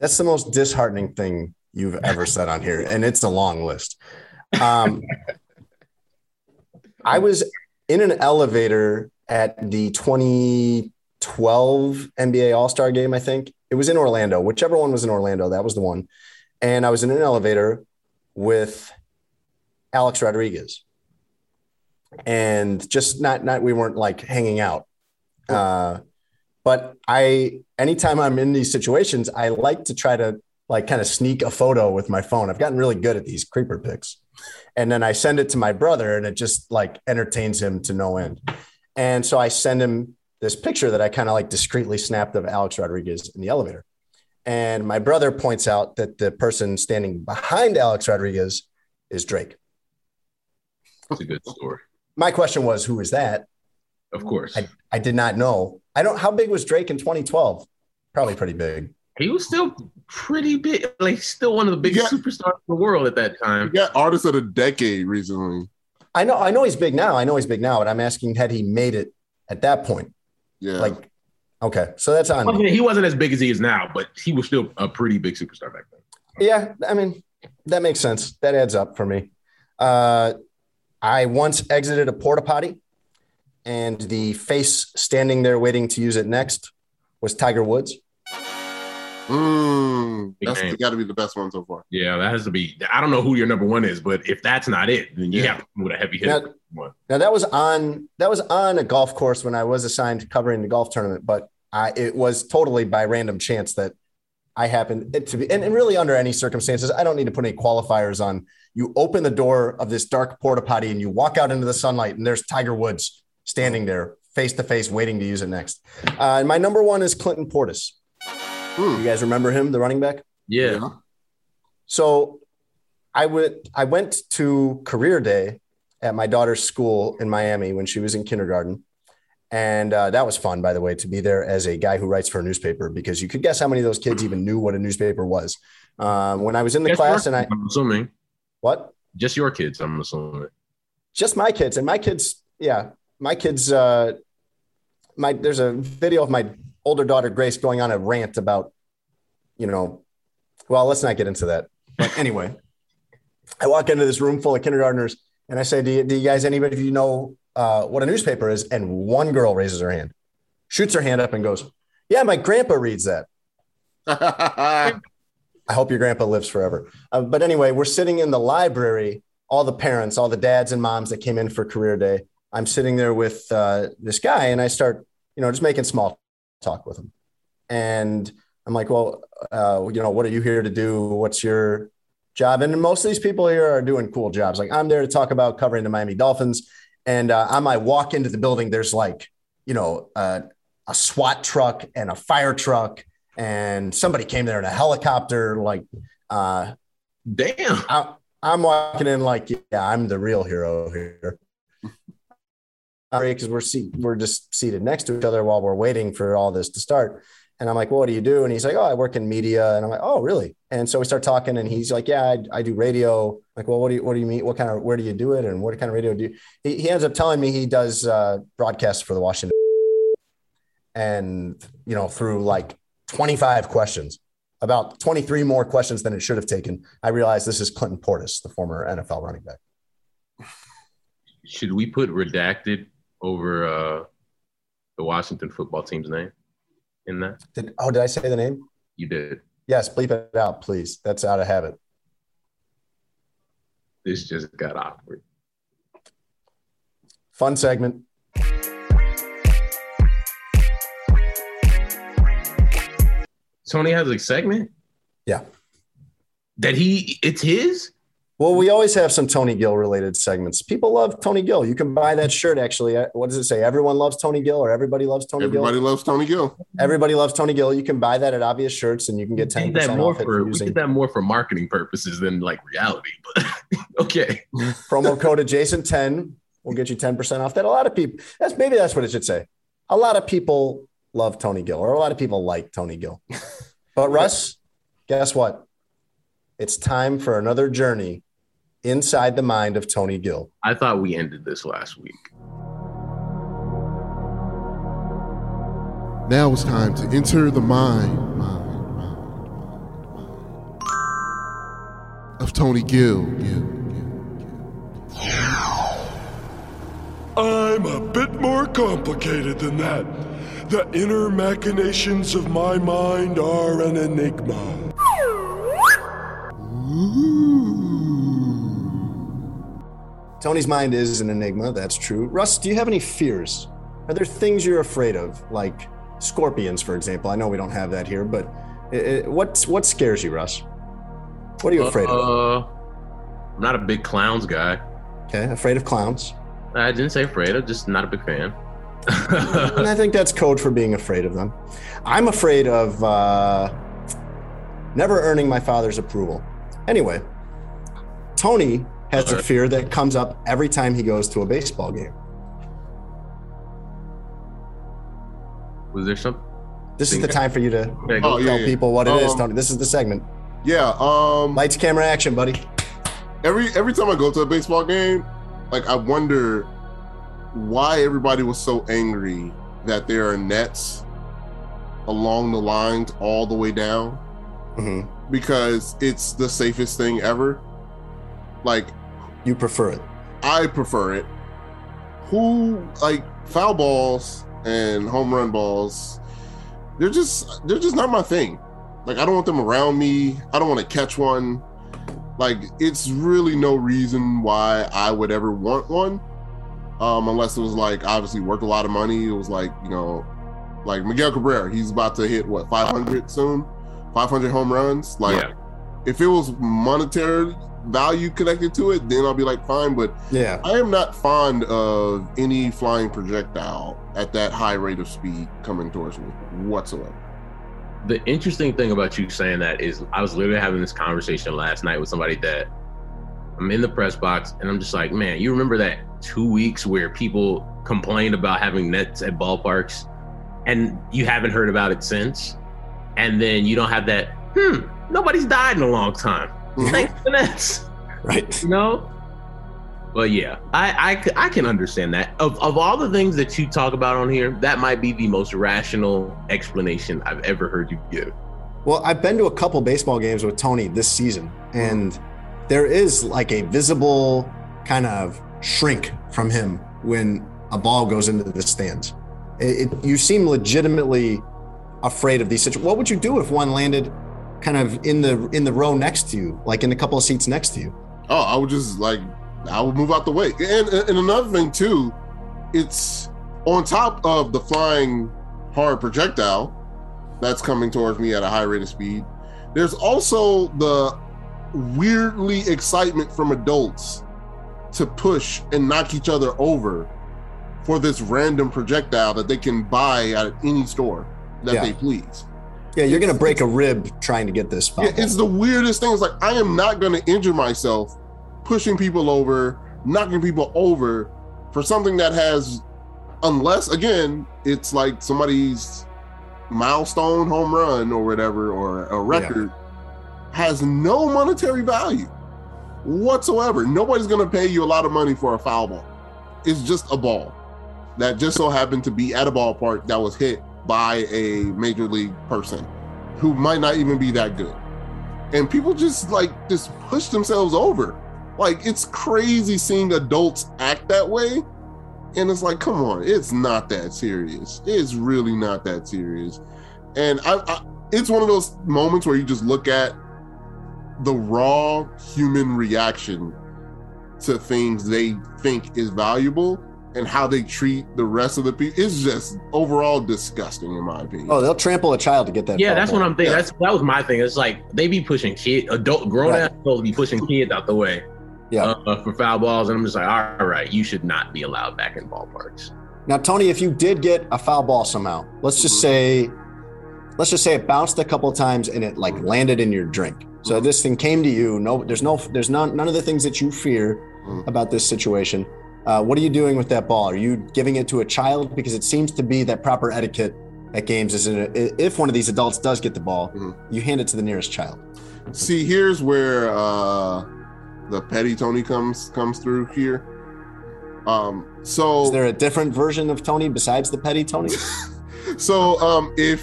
That's the most disheartening thing you've ever said on here, and it's a long list. Um, I was in an elevator at the twenty twelve N B A All-Star game, I think. It was in Orlando. Whichever one was in Orlando, that was the one. And I was in an elevator with Alex Rodriguez. And just not, not we weren't like hanging out. Uh, but I... Anytime I'm in these situations, I like to try to like kind of sneak a photo with my phone. I've gotten really good at these creeper pics. And then I send it to my brother and it just like entertains him to no end. And so I send him this picture that I kind of like discreetly snapped of Alex Rodriguez in the elevator. And my brother points out that the person standing behind Alex Rodriguez is Drake. That's a good story. My question was, who is that? Of course. I, I did not know. I don't, how big was Drake in twenty twelve? Probably pretty big. He was still pretty big. Like still one of the biggest yeah. superstars in the world at that time. Yeah, artist of the decade recently. I know, I know he's big now. I know he's big now, but I'm asking, had he made it at that point? Yeah. Like, okay. So that's on. I mean, he wasn't as big as he is now, but he was still a pretty big superstar back then. Yeah. I mean, that makes sense. That adds up for me. Uh, I once exited a porta potty, and the face standing there waiting to use it next was Tiger Woods. Mm, that's got to be the best one so far. Yeah, that has to be. I don't know who your number one is, but if that's not it, then you yeah. have to come with a heavy hit. Now, one. now that was on that was on a golf course when I was assigned to covering the golf tournament, but I, it was totally by random chance that I happened to be, and, and really under any circumstances, I don't need to put any qualifiers on. You open the door of this dark porta potty and you walk out into the sunlight, and there's Tiger Woods standing there face-to-face waiting to use it next. Uh, and my number one is Clinton Portis. Mm. You guys remember him, the running back? Yeah. yeah. So I, would, I went to career day at my daughter's school in Miami when she was in kindergarten. And uh, that was fun, by the way, to be there as a guy who writes for a newspaper, because you could guess how many of those kids even knew what a newspaper was. Um, when I was in the Just class and I... I'm assuming. What? Just your kids, I'm assuming. Just my kids. And my kids, yeah. My kids, uh, my there's a video of my older daughter, Grace, going on a rant about, you know, well, let's not get into that. But anyway, I walk into this room full of kindergartners and I say, do you, do you guys, anybody, do you know uh, what a newspaper is? And one girl raises her hand, shoots her hand up and goes, yeah, my grandpa reads that. I hope your grandpa lives forever. Uh, but anyway, we're sitting in the library, all the parents, all the dads and moms that came in for career day. I'm sitting there with uh, this guy and I start, you know, just making small talk with him. And I'm like, well, uh, you know, what are you here to do? What's your job? And most of these people here are doing cool jobs. Like I'm there to talk about covering the Miami Dolphins. And uh, on my walk into the building, there's like, you know, uh, a SWAT truck and a fire truck and somebody came there in a helicopter. Like, uh, damn, I, I'm walking in like, yeah, I'm the real hero here. Because we're seat, we're just seated next to each other while we're waiting for all this to start. And I'm like, well, what do you do? And he's like, oh, I work in media. And I'm like, oh, really? And so we start talking and he's like, yeah, I, I do radio. I'm like, well, what do you, what do you mean? What kind of, where do you do it? And what kind of radio do you, he, he ends up telling me he does uh broadcasts for the Washington. And, you know, through like twenty-five questions, about twenty-three more questions than it should have taken, I realized this is Clinton Portis, the former N F L running back. Should we put redacted over uh, the Washington football team's name in that? Did, oh, did I say the name? You did. Yes, bleep it out, please. That's out of habit. This just got awkward. Fun segment. Tony has a segment? Yeah. That he, it's his? Well, we always have some Tony Gill related segments. People love Tony Gill. You can buy that shirt, actually. What does it say? Everyone loves Tony Gill, or everybody loves Tony Gill? Everybody loves Tony Gill. Everybody loves Tony Gill. You can buy that at Obvious Shirts, and you can get ten percent that more off for, it. Using... We get that more for marketing purposes than like reality, but okay. Promo code adjacent ten will get you ten percent off that. A lot of people, that's maybe that's what it should say. A lot of people love Tony Gill, or a lot of people like Tony Gill. But Russ, guess what? It's time for another journey inside the mind of Tony Gill. I thought we ended this last week. Now it's time to enter the mind, mind, mind, mind of Tony Gill. I'm a bit more complicated than that. The inner machinations of my mind are an enigma. Tony's mind is an enigma, that's true. Russ, do you have any fears? Are there things you're afraid of, like scorpions, for example? I know we don't have that here, but it, it, what's, what scares you, Russ? What are you afraid uh, of? Uh, I'm not a big clowns guy. Okay, afraid of clowns? I didn't say afraid, I'm just not a big fan. And I think that's code for being afraid of them. I'm afraid of uh, never earning my father's approval. Anyway, Tony has a fear that comes up every time he goes to a baseball game. Was there something? This is the time for you to oh, tell yeah, people what um, it is, Tony. This is the segment. Yeah. Um, Lights, camera, action, buddy. Every every time I go to a baseball game, like I wonder why everybody was so angry that there are nets along the lines all the way down. Mm-hmm. Because it's the safest thing ever. Like, you prefer it? I prefer it. Who like foul balls and home run balls? They're just they're just not my thing. Like, I don't want them around me. I don't want to catch one. Like, it's really no reason why I would ever want one, um, unless it was like obviously worth a lot of money. It was like, you know, like Miguel Cabrera. He's about to hit what five hundred soon, five hundred home runs. Like, yeah. If it was monetary value connected to it, then I'll be like, fine. But yeah, I am not fond of any flying projectile at that high rate of speed coming towards me whatsoever. The interesting thing about you saying that is I was literally having this conversation last night with somebody that I'm in the press box, and I'm just like, man, you remember that two weeks where people complained about having nets at ballparks and you haven't heard about it since? And then you don't have that, hmm, nobody's died in a long time. Thanks for that. Right. You know? But yeah, I, I, I can understand that. Of of all the things that you talk about on here, that might be the most rational explanation I've ever heard you give. Well, I've been to a couple baseball games with Tony this season, and mm-hmm. there is like a visible kind of shrink from him when a ball goes into the stands. It, it, you seem legitimately afraid of these situations. What would you do if one landed kind of in the in the row next to you, like in a couple of seats next to you? Oh, I would just like, I would move out the way. And, and another thing too, it's on top of the flying hard projectile that's coming towards me at a high rate of speed, there's also the weirdly excitement from adults to push and knock each other over for this random projectile that they can buy at any store that yeah. they please. Yeah, you're going to break a rib trying to get this spot. Yeah, it's the weirdest thing. It's like, I am not going to injure myself pushing people over, knocking people over for something that has, unless, again, it's like somebody's milestone home run or whatever, or a record, yeah. has no monetary value whatsoever. Nobody's going to pay you a lot of money for a foul ball. It's just a ball that just so happened to be at a ballpark that was hit by a major league person who might not even be that good. And people just like just push themselves over. Like, it's crazy seeing adults act that way. And it's like, come on, it's not that serious. It's really not that serious. And I, I it's one of those moments where you just look at the raw human reaction to things they think is valuable and how they treat the rest of the people is just overall disgusting, in my opinion. Oh, they'll trample a child to get that. Yeah, that's what I'm thinking. Yeah. That's, that was my thing. It's like they be pushing kid, adult, grown right. adults be pushing kids out the way. Yeah, uh, for foul balls, and I'm just like, all right, you should not be allowed back in ballparks. Now, Tony, if you did get a foul ball somehow, let's just mm-hmm. say, let's just say it bounced a couple of times and it like mm-hmm. landed in your drink. So mm-hmm. this thing came to you. No, there's no, there's none, none of the things that you fear mm-hmm. about this situation. Uh, what are you doing with that ball? Are you giving it to a child? Because it seems to be that proper etiquette at games is in a, if one of these adults does get the ball, mm-hmm. you hand it to the nearest child. See, here's where uh, the petty Tony comes comes through here. Um, so, is there a different version of Tony besides the petty Tony? so, um, if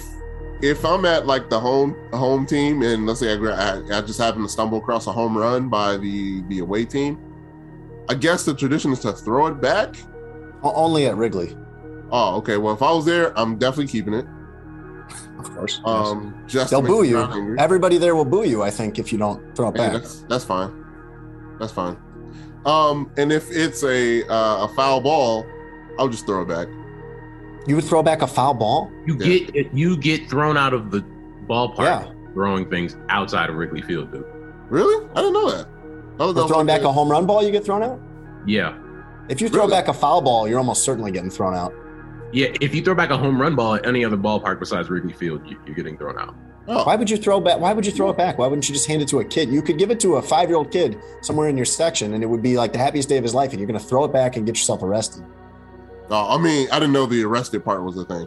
if I'm at like the home home team, and let's say I, I just happen to stumble across a home run by the the away team, I guess the tradition is to throw it back. Only at Wrigley. Oh, okay. Well, if I was there, I'm definitely keeping it. Of course. Um, yes. just they'll boo you. Angry. Everybody there will boo you, I think, if you don't throw it hey, back. That's, that's fine. That's fine. Um, and if it's a uh, a foul ball, I'll just throw it back. You would throw back a foul ball? You yeah. get you get thrown out of the ballpark yeah. throwing things outside of Wrigley Field, dude. Really? I didn't know that. I was throwing back a home run ball, you get thrown out? Yeah. If you throw really? back a foul ball, you're almost certainly getting thrown out. Yeah, if you throw back a home run ball at any other ballpark besides Wrigley Field, you're getting thrown out. Oh. Why would you throw back? Why would you throw it back? Why wouldn't you just hand it to a kid? You could give it to a five-year-old kid somewhere in your section, and it would be like the happiest day of his life, and you're going to throw it back and get yourself arrested. Oh, I mean, I didn't know the arrested part was a thing.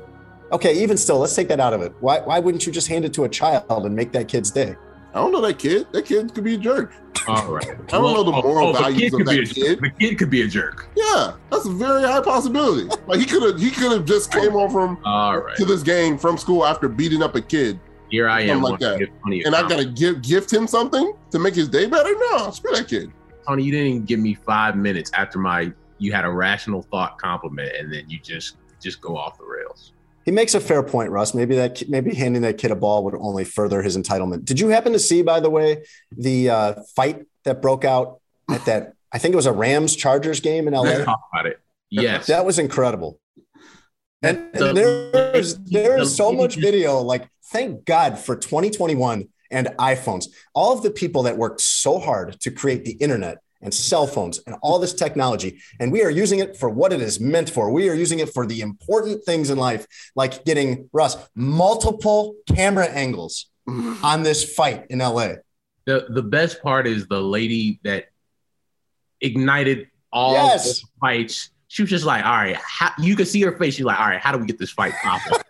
Okay, even still, let's take that out of it. Why Why wouldn't you just hand it to a child and make that kid's day? I don't know that kid. That kid could be a jerk. All right. I don't well, know the moral oh, oh, values the of that kid. The kid could be a jerk. Yeah, that's a very high possibility. Like he could have, he could have just came on from All right. to this game from school after beating up a kid. Here I am, like that. and I gotta give gift him something to make his day better. No, screw that kid. Tony, you didn't even give me five minutes after my you had a rational thought compliment, and then you just just go off the rails. He makes a fair point, Russ. Maybe that maybe handing that kid a ball would only further his entitlement. Did you happen to see, by the way, the uh, fight that broke out at that? I think it was a Rams-Chargers game in L A. Let's talk about it. Yes, that was incredible. And, and there is there is so much video. Like, thank God for twenty twenty-one and iPhones. All of the people that worked so hard to create the internet and cell phones and all this technology, and we are using it for what it is meant for. We are using it for the important things in life, like getting, Russ, multiple camera angles on this fight in L A. The the best part is the lady that ignited all yes. the fights. She was just like, all right, how, you could see her face. She's like, all right, how do we get this fight popping?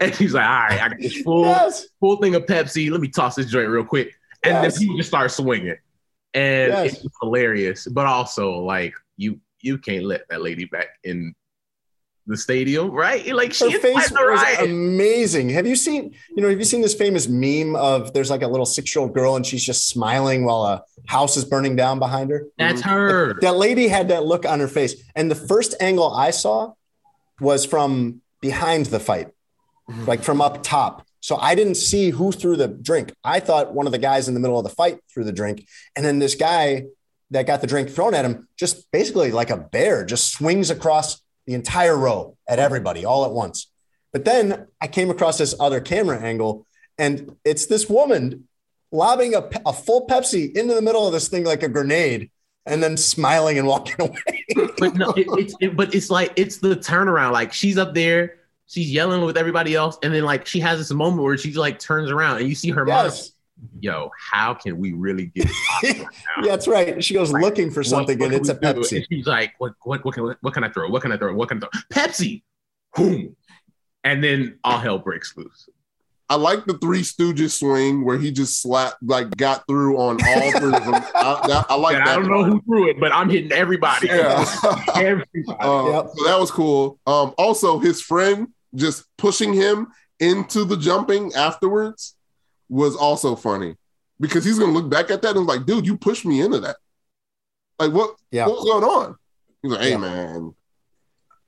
And she's like, all right, I got this full, yes. full thing of Pepsi. Let me toss this joint real quick. And yes. then people just start swinging. And yes. it's hilarious. But also, like, you you can't let that lady back in the stadium, right? Like, she her face was amazing. Have you seen, you know, have you seen this famous meme of there's like a little six-year-old girl and she's just smiling while a house is burning down behind her? That's her. That, that lady had that look on her face. And the first angle I saw was from behind the fight, like from up top. So I didn't see who threw the drink. I thought one of the guys in the middle of the fight threw the drink. And then this guy that got the drink thrown at him, just basically like a bear, just swings across the entire row at everybody all at once. But then I came across this other camera angle, and it's this woman lobbing a, a full Pepsi into the middle of this thing like a grenade, and then smiling and walking away. But no, it, it's it, but it's like it's the turnaround. Like she's up there, she's yelling with everybody else, and then like she has this moment where she like turns around and you see her yes. mom. Yo, how can we really get? Right now? Yeah, that's right. She goes like, looking for something, what, what and it's a do? Pepsi. And she's like, what, what, what can, what can I throw? What can I throw? What can I throw? Pepsi, boom, and then all hell breaks loose. I like the Three Stooges swing where he just slapped, like got through on all three of them. I, that, I like that. I don't part. know who threw it, but I'm hitting everybody. Yeah. everybody. Um, yep. So that was cool. Um, also, his friend just pushing him into the jumping afterwards was also funny because he's going to look back at that and like, dude, you pushed me into that. Like, what? Yeah. What's going on? He's like, hey, yeah. man.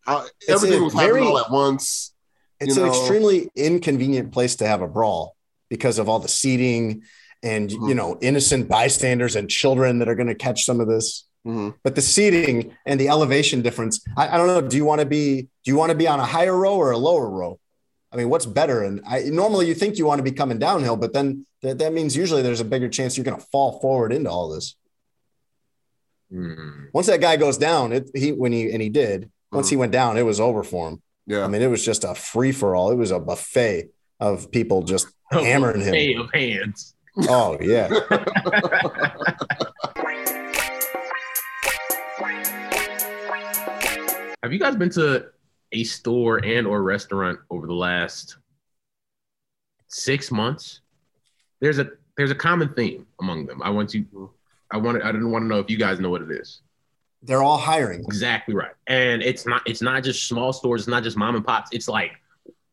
I, everything was happening very- all at once. It's you know, an extremely inconvenient place to have a brawl because of all the seating and, mm-hmm. you know, innocent bystanders and children that are going to catch some of this. Mm-hmm. But the seating and the elevation difference, I, I don't know. Do you want to be, do you want to be on a higher row or a lower row? I mean, what's better? And I, normally you think you want to be coming downhill, but then th- that means usually there's a bigger chance you're going to fall forward into all this. Mm. Once that guy goes down, it, he, when he, and he did, once mm. he went down, it was over for him. Yeah. I mean, it was just a free for all. It was a buffet of people just a hammering buffet him. Of hands. Oh yeah. Have you guys been to a store and or restaurant over the last six months? There's a there's a common theme among them. I want you I wanted I didn't want to know if you guys know what it is. They're all hiring. Exactly right. And it's not it's not just small stores, it's not just mom and pops, it's like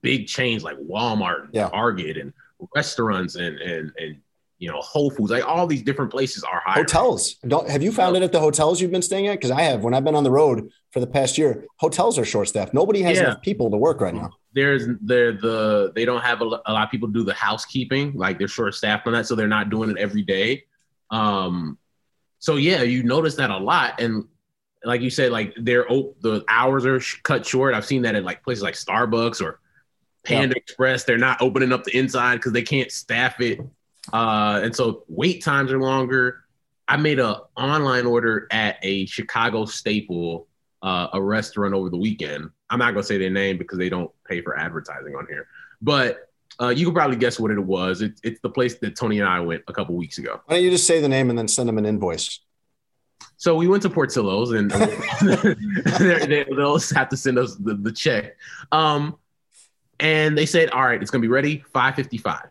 big chains like Walmart, yeah. Target and restaurants and and and you know, Whole Foods, like all these different places are hiring. Hotels. Don't, have you found it at the hotels you've been staying at? Because I have. When I've been on the road for the past year, hotels are short-staffed. Nobody has yeah. enough people to work right now. There's they're the they don't have a, a lot of people to do the housekeeping. Like they're short-staffed on that, so they're not doing it every day. Um, so yeah, you notice that a lot. And like you said, like they're the hours are cut short. I've seen that at like places like Starbucks or Panda yeah. Express. They're not opening up the inside because they can't staff it. Uh, and so wait times are longer. I made an online order at a Chicago staple, uh, a restaurant over the weekend. I'm not going to say their name because they don't pay for advertising on here, but uh, you can probably guess what it was. It, it's the place that Tony and I went a couple weeks ago. Why don't you just say the name and then send them an invoice? So we went to Portillo's and they're, they're, they'll have to send us the, the check. Um, and they said, all right, it's going to be ready five fifty-five.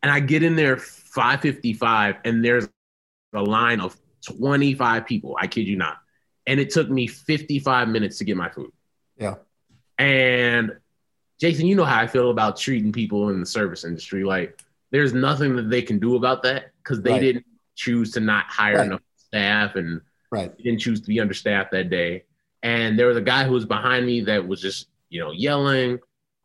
And I get in there five fifty-five and there's a line of twenty-five people. I kid you not. And it took me fifty-five minutes to get my food. Yeah. And Jason, you know how I feel about treating people in the service industry. Like there's nothing that they can do about that because they right. didn't choose to not hire right. enough staff and right. didn't choose to be understaffed that day. And there was a guy who was behind me that was just, you know, yelling,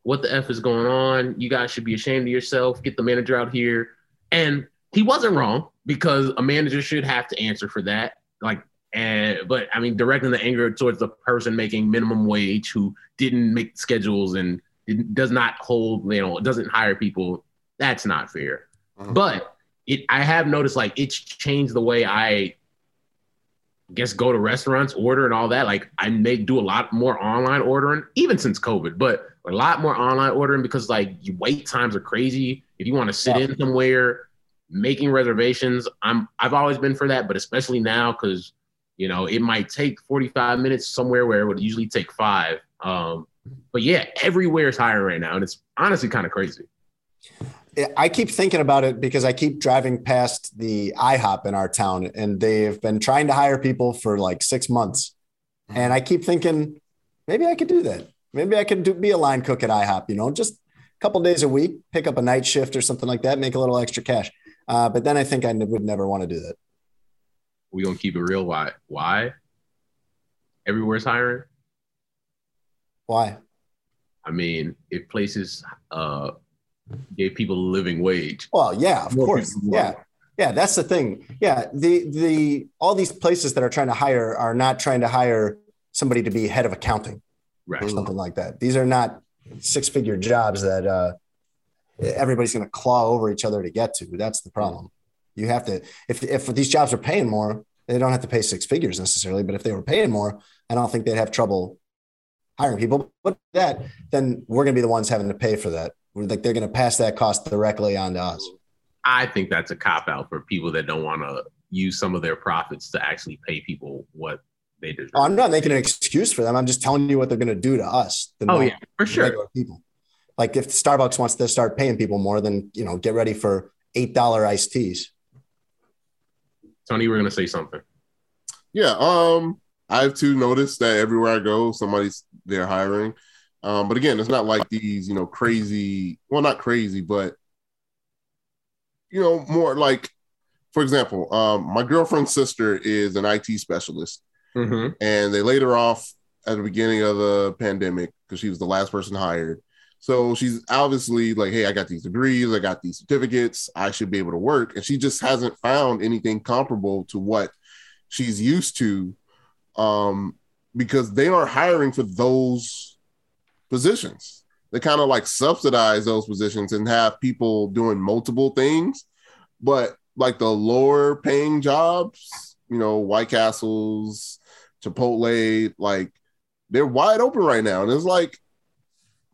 what the F is going on? You guys should be ashamed of yourself. Get the manager out here. And he wasn't wrong because a manager should have to answer for that. Like, and, but I mean, directing the anger towards the person making minimum wage who didn't make schedules and didn't, does not hold, you know, doesn't hire people. That's not fair. Mm-hmm. But it, I have noticed like it's changed the way I guess go to restaurants, order and all that. Like I may do a lot more online ordering, even since COVID, but a lot more online ordering because like you wait times are crazy. If you want to sit yeah. in somewhere, making reservations, I'm, I've always been for that, but especially now, cause you know, it might take forty-five minutes somewhere where it would usually take five. Um, but yeah, everywhere is hiring right now. And it's honestly kind of crazy. I keep thinking about it because I keep driving past the IHOP in our town and they've been trying to hire people for like six months. And I keep thinking, maybe I could do that. Maybe I could do, be a line cook at IHOP, you know, just a couple of days a week, pick up a night shift or something like that, make a little extra cash. Uh, but then I think I n- would never want to do that. We're going to keep it real. Why? Why? Everywhere's hiring. Why? I mean, if places uh, gave people a living wage. Well, yeah, of course. Yeah. Yeah. That's the thing. Yeah. The, the, all these places that are trying to hire are not trying to hire somebody to be head of accounting right. or something like that. These are not six figure jobs that uh, everybody's going to claw over each other to get to. That's the problem. You have to, if, if these jobs are paying more, they don't have to pay six figures necessarily, but if they were paying more, I don't think they'd have trouble hiring people, but that, then we're going to be the ones having to pay for that. We're like, they're going to pass that cost directly on to us. I think that's a cop out for people that don't want to use some of their profits to actually pay people what they deserve. Oh, I'm not making an excuse for them. I'm just telling you what they're going to do to us. Oh yeah, for sure. People. Like if Starbucks wants to start paying people more, then, you know, get ready for eight dollars iced teas. Tony, you were going to say something. Yeah. Um, I've too noticed that everywhere I go, somebody's they're hiring. Um, but again, it's not like these, you know, crazy, well, not crazy, but, you know, more like, for example, um, my girlfriend's sister is an I T specialist mm-hmm. and they laid her off at the beginning of the pandemic because she was the last person hired. So she's obviously like, hey, I got these degrees, I got these certificates, I should be able to work. And she just hasn't found anything comparable to what she's used to, um, because they aren't hiring for those positions. They kind of like subsidize those positions and have people doing multiple things. But like the lower paying jobs, you know, White Castles, Chipotle, like they're wide open right now. And it's like,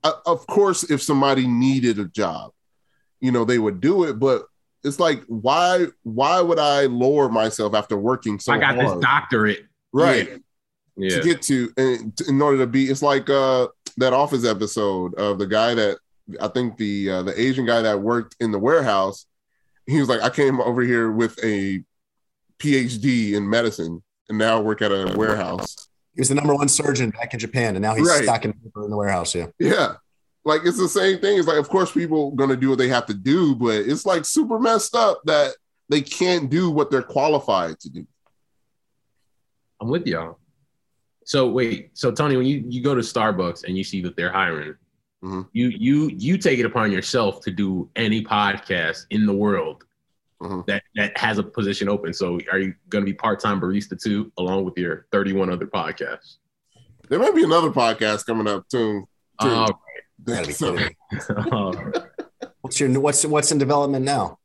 of course, if somebody needed a job, you know, they would do it. But it's like, why, why would I lower myself after working so hard? I got hard, this doctorate. Right. Yeah. Yeah. To get to, and in order to be, it's like uh, that Office episode of the guy that, I think the uh, the Asian guy that worked in the warehouse, he was like, I came over here with a P H D in medicine and now work at a warehouse. He was the number one surgeon back in Japan, and now he's right. stocking paper in the warehouse. Yeah. Yeah. Like, it's the same thing. It's like, of course, people going to do what they have to do, but it's like super messed up that they can't do what they're qualified to do. I'm with y'all. So wait, so Tony, when you, you go to Starbucks and you see that they're hiring, mm-hmm. you you you take it upon yourself to do any podcast in the world mm-hmm. that, that has a position open. So are you going to be part-time barista too, along with your thirty-one other podcasts? There might be another podcast coming up too. too. All right. So. All right. What's your what's what's in development now?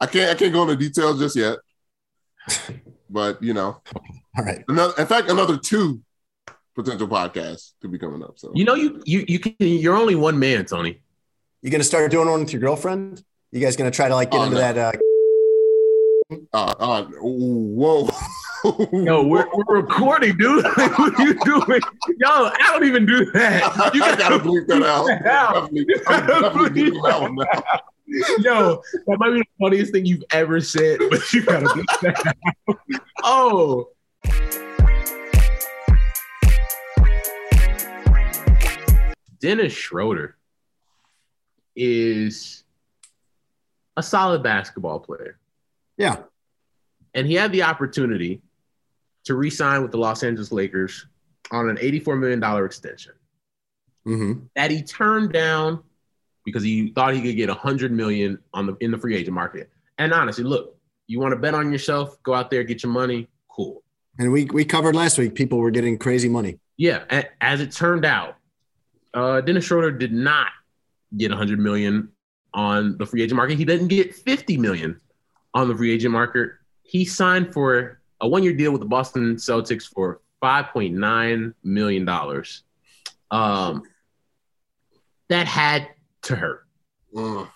I can't I can't go into details just yet, but you know, all right. Another, in fact, another two. Potential podcast could be coming up. So you know you you you can you're only one man, Tony. You gonna start doing one with your girlfriend? You guys gonna try to like get oh, into no. that? Uh... Uh, uh, whoa! Yo, we're we're recording, dude. What are you doing? Yo, I don't even do that. You gotta, gotta bleep that out. That out. I'm definitely, I'm definitely bleep that one out. Yo, that might be the funniest thing you've ever said, but you gotta bleep that out. Oh. Dennis Schroeder is a solid basketball player. Yeah. And he had the opportunity to re-sign with the Los Angeles Lakers on an eighty-four million dollars extension mm-hmm. that he turned down because he thought he could get one hundred million dollars on the in the free agent market. And honestly, look, you want to bet on yourself, go out there, get your money, cool. And we, we covered last week, people were getting crazy money. Yeah, as it turned out, Uh, Dennis Schroeder did not get one hundred million dollars on the free agent market. He didn't get fifty million dollars on the free agent market. He signed for a one-year deal with the Boston Celtics for five point nine million dollars. Um, that had to hurt. Ugh.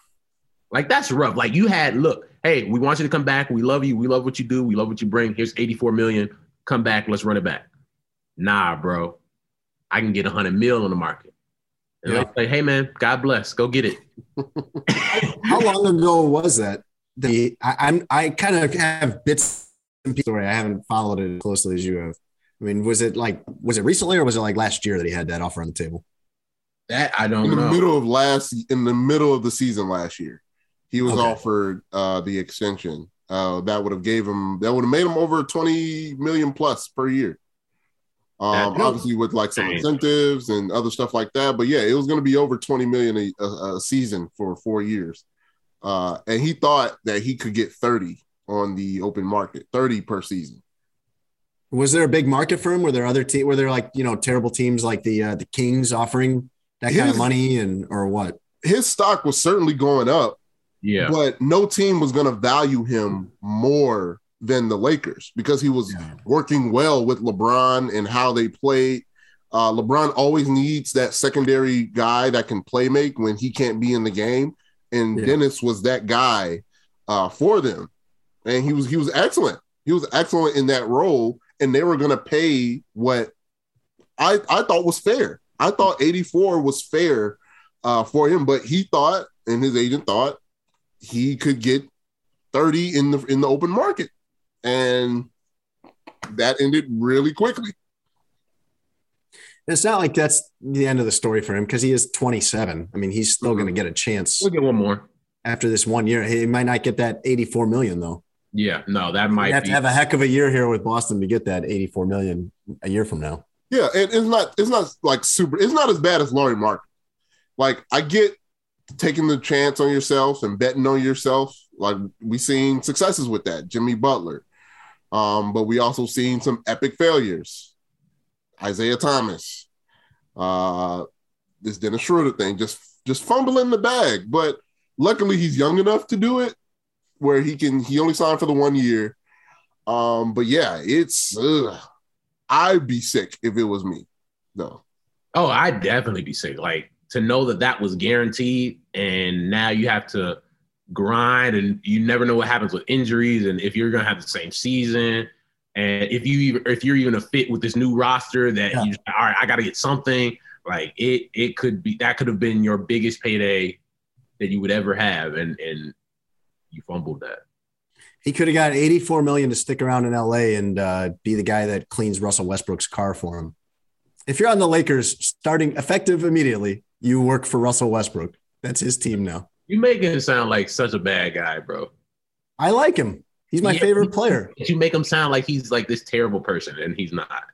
Like, that's rough. Like, you had, look, hey, we want you to come back. We love you. We love what you do. We love what you bring. Here's eighty-four million dollars. Come back. Let's run it back. Nah, bro. I can get one hundred mil on the market. And yeah. Like, hey man, God bless, go get it. How long ago was that? The I, I'm I kind of have bits and pieces. I haven't followed it as closely as you have. I mean, was it like was it recently or was it like last year that he had that offer on the table? That I don't know. In the know. middle of last, in the middle of the season last year, he was okay. offered uh, the extension. Uh, that would have gave him that would have made him over twenty million plus per year. Um, obviously with like some incentives and other stuff like that, but yeah, it was going to be over twenty million a, a, a season for four years. Uh, and he thought that he could get thirty on the open market, thirty per season. Was there a big market for him? Were there other teams? Were there like, you know, terrible teams like the, uh, the Kings offering that his, kind of money and, or what? His stock was certainly going up. Yeah. But no team was going to value him more than the Lakers because he was yeah. working well with LeBron and how they played. Uh, LeBron always needs that secondary guy that can play make when he can't be in the game. And yeah. Dennis was that guy uh, for them. And he was, he was excellent. He was excellent in that role. And they were going to pay what I, I thought was fair. I thought eighty-four was fair uh, for him, but he thought, and his agent thought he could get thirty in the, in the open market. And that ended really quickly. It's not like that's the end of the story for him because he is twenty-seven. I mean, he's still mm-hmm. going to get a chance. We'll get one more. After this one year, he might not get that eighty-four million dollars, though. Yeah, no, that might be. You have to have a heck of a year here with Boston to get that eighty-four million dollars a year from now. Yeah, and it's not, it's not like super – it's not as bad as Larry Mark. Like, I get taking the chance on yourself and betting on yourself. Like, we've seen successes with that. Jimmy Butler. Um, but we also seen some epic failures. Isaiah Thomas, uh, this Dennis Schroeder thing, just just fumbling the bag. But luckily, he's young enough to do it where he can. He only signed for the one year. Um, but yeah, it's ugh, I'd be sick if it was me. No. Oh, I'd definitely be sick. Like, to know that that was guaranteed, and now you have to grind, and you never know what happens with injuries, and if you're gonna have the same season, and if you even, if you're even a fit with this new roster that yeah. you just, all right, I got to get something. Like it, it could be that could have been your biggest payday that you would ever have, and and you fumbled that. He could have got eighty-four million dollars to stick around in L A and uh, be the guy that cleans Russell Westbrook's car for him. If you're on the Lakers, starting effective immediately, you work for Russell Westbrook. That's his team now. You make him sound like such a bad guy, bro. I like him. He's my yeah, favorite player. You make him sound like he's like this terrible person, and he's not.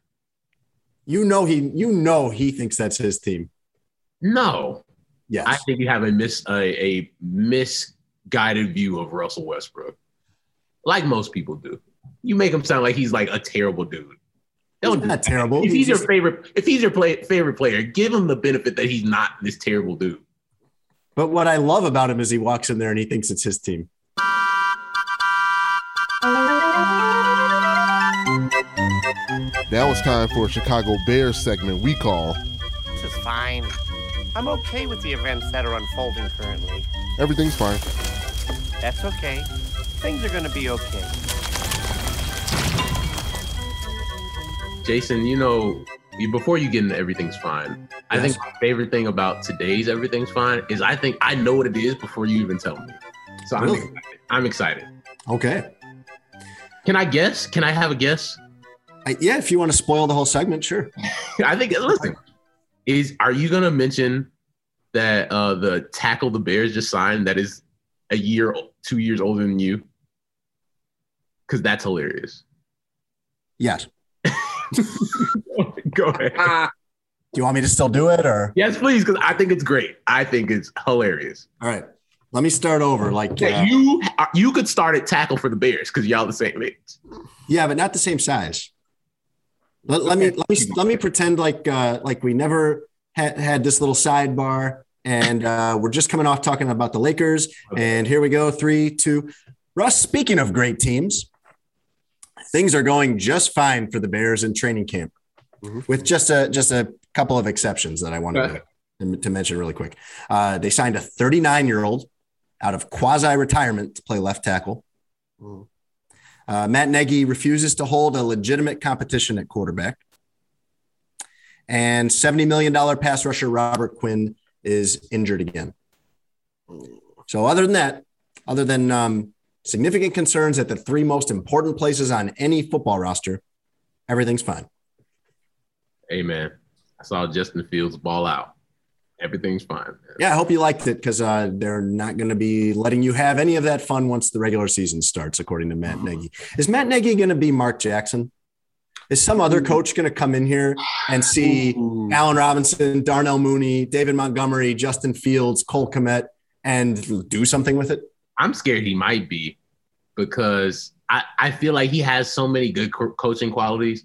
You know he. You know he thinks that's his team. No. Yes. I think you have a mis a, a misguided view of Russell Westbrook, like most people do. You make him sound like he's like a terrible dude. Don't he's not do terrible. If he's, he's your just... favorite, if he's your play, favorite player, give him the benefit that he's not this terrible dude. But what I love about him is he walks in there and he thinks it's his team. Now it's time for a Chicago Bears segment we call... This is fine. I'm okay with the events that are unfolding currently. Everything's fine. That's okay. Things are going to be okay. Jason, you know... Before you get into everything's fine, yes. I think my favorite thing about today's everything's fine is I think I know what it is before you even tell me. So really? I'm excited. I'm excited. Okay. Can I guess? Can I have a guess? I, yeah, if you want to spoil the whole segment, sure. I think. Listen, is are you going to mention that uh, the tackle the Bears just signed that is a year, two years older than you? Because that's hilarious. Yes. Go ahead. Uh, do you want me to still do it, or yes, please? Because I think it's great. I think it's hilarious. All right, let me start over. Like yeah, uh, you, you could start at tackle for the Bears because y'all the same age. Yeah, but not the same size. Let, let me let me let me pretend like uh, like we never had had this little sidebar, and uh, we're just coming off talking about the Lakers, okay. And here we go. Three, two, Russ. Speaking of great teams, things are going just fine for the Bears in training camp. With just a just a couple of exceptions that I wanted to, to mention really quick. Uh, they signed a thirty-nine-year-old out of quasi-retirement to play left tackle. Uh, Matt Nagy refuses to hold a legitimate competition at quarterback. And seventy million dollars pass rusher Robert Quinn is injured again. So other than that, other than um, significant concerns at the three most important places on any football roster, everything's fine. Hey, man, I saw Justin Fields ball out. Everything's fine, man. Yeah, I hope you liked it because uh, they're not going to be letting you have any of that fun once the regular season starts, according to Matt Nagy. Is Matt Nagy going to be Mark Jackson? Is some other coach going to come in here and see Allen Robinson, Darnell Mooney, David Montgomery, Justin Fields, Cole Kmet, and do something with it? I'm scared he might be because I, I feel like he has so many good co- coaching qualities.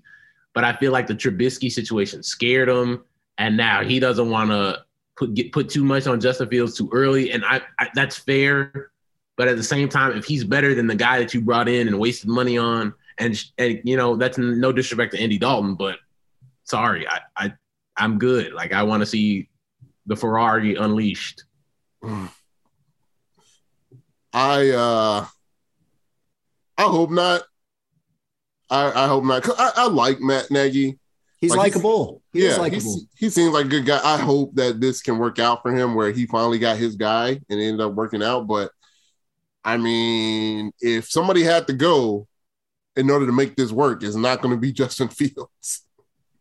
But I feel like the Trubisky situation scared him, and now he doesn't want to put get put too much on Justin Fields too early, and I, I that's fair. But at the same time, if he's better than the guy that you brought in and wasted money on, and and you know that's no disrespect to Andy Dalton, but sorry, I, I I'm good. Like I want to see the Ferrari unleashed. I uh, I hope not. I, I hope not. I, I like Matt Nagy. He's like, likable. He yeah, is likable. He seems like a good guy. I hope that this can work out for him where he finally got his guy and it ended up working out. But, I mean, if somebody had to go in order to make this work, it's not going to be Justin Fields.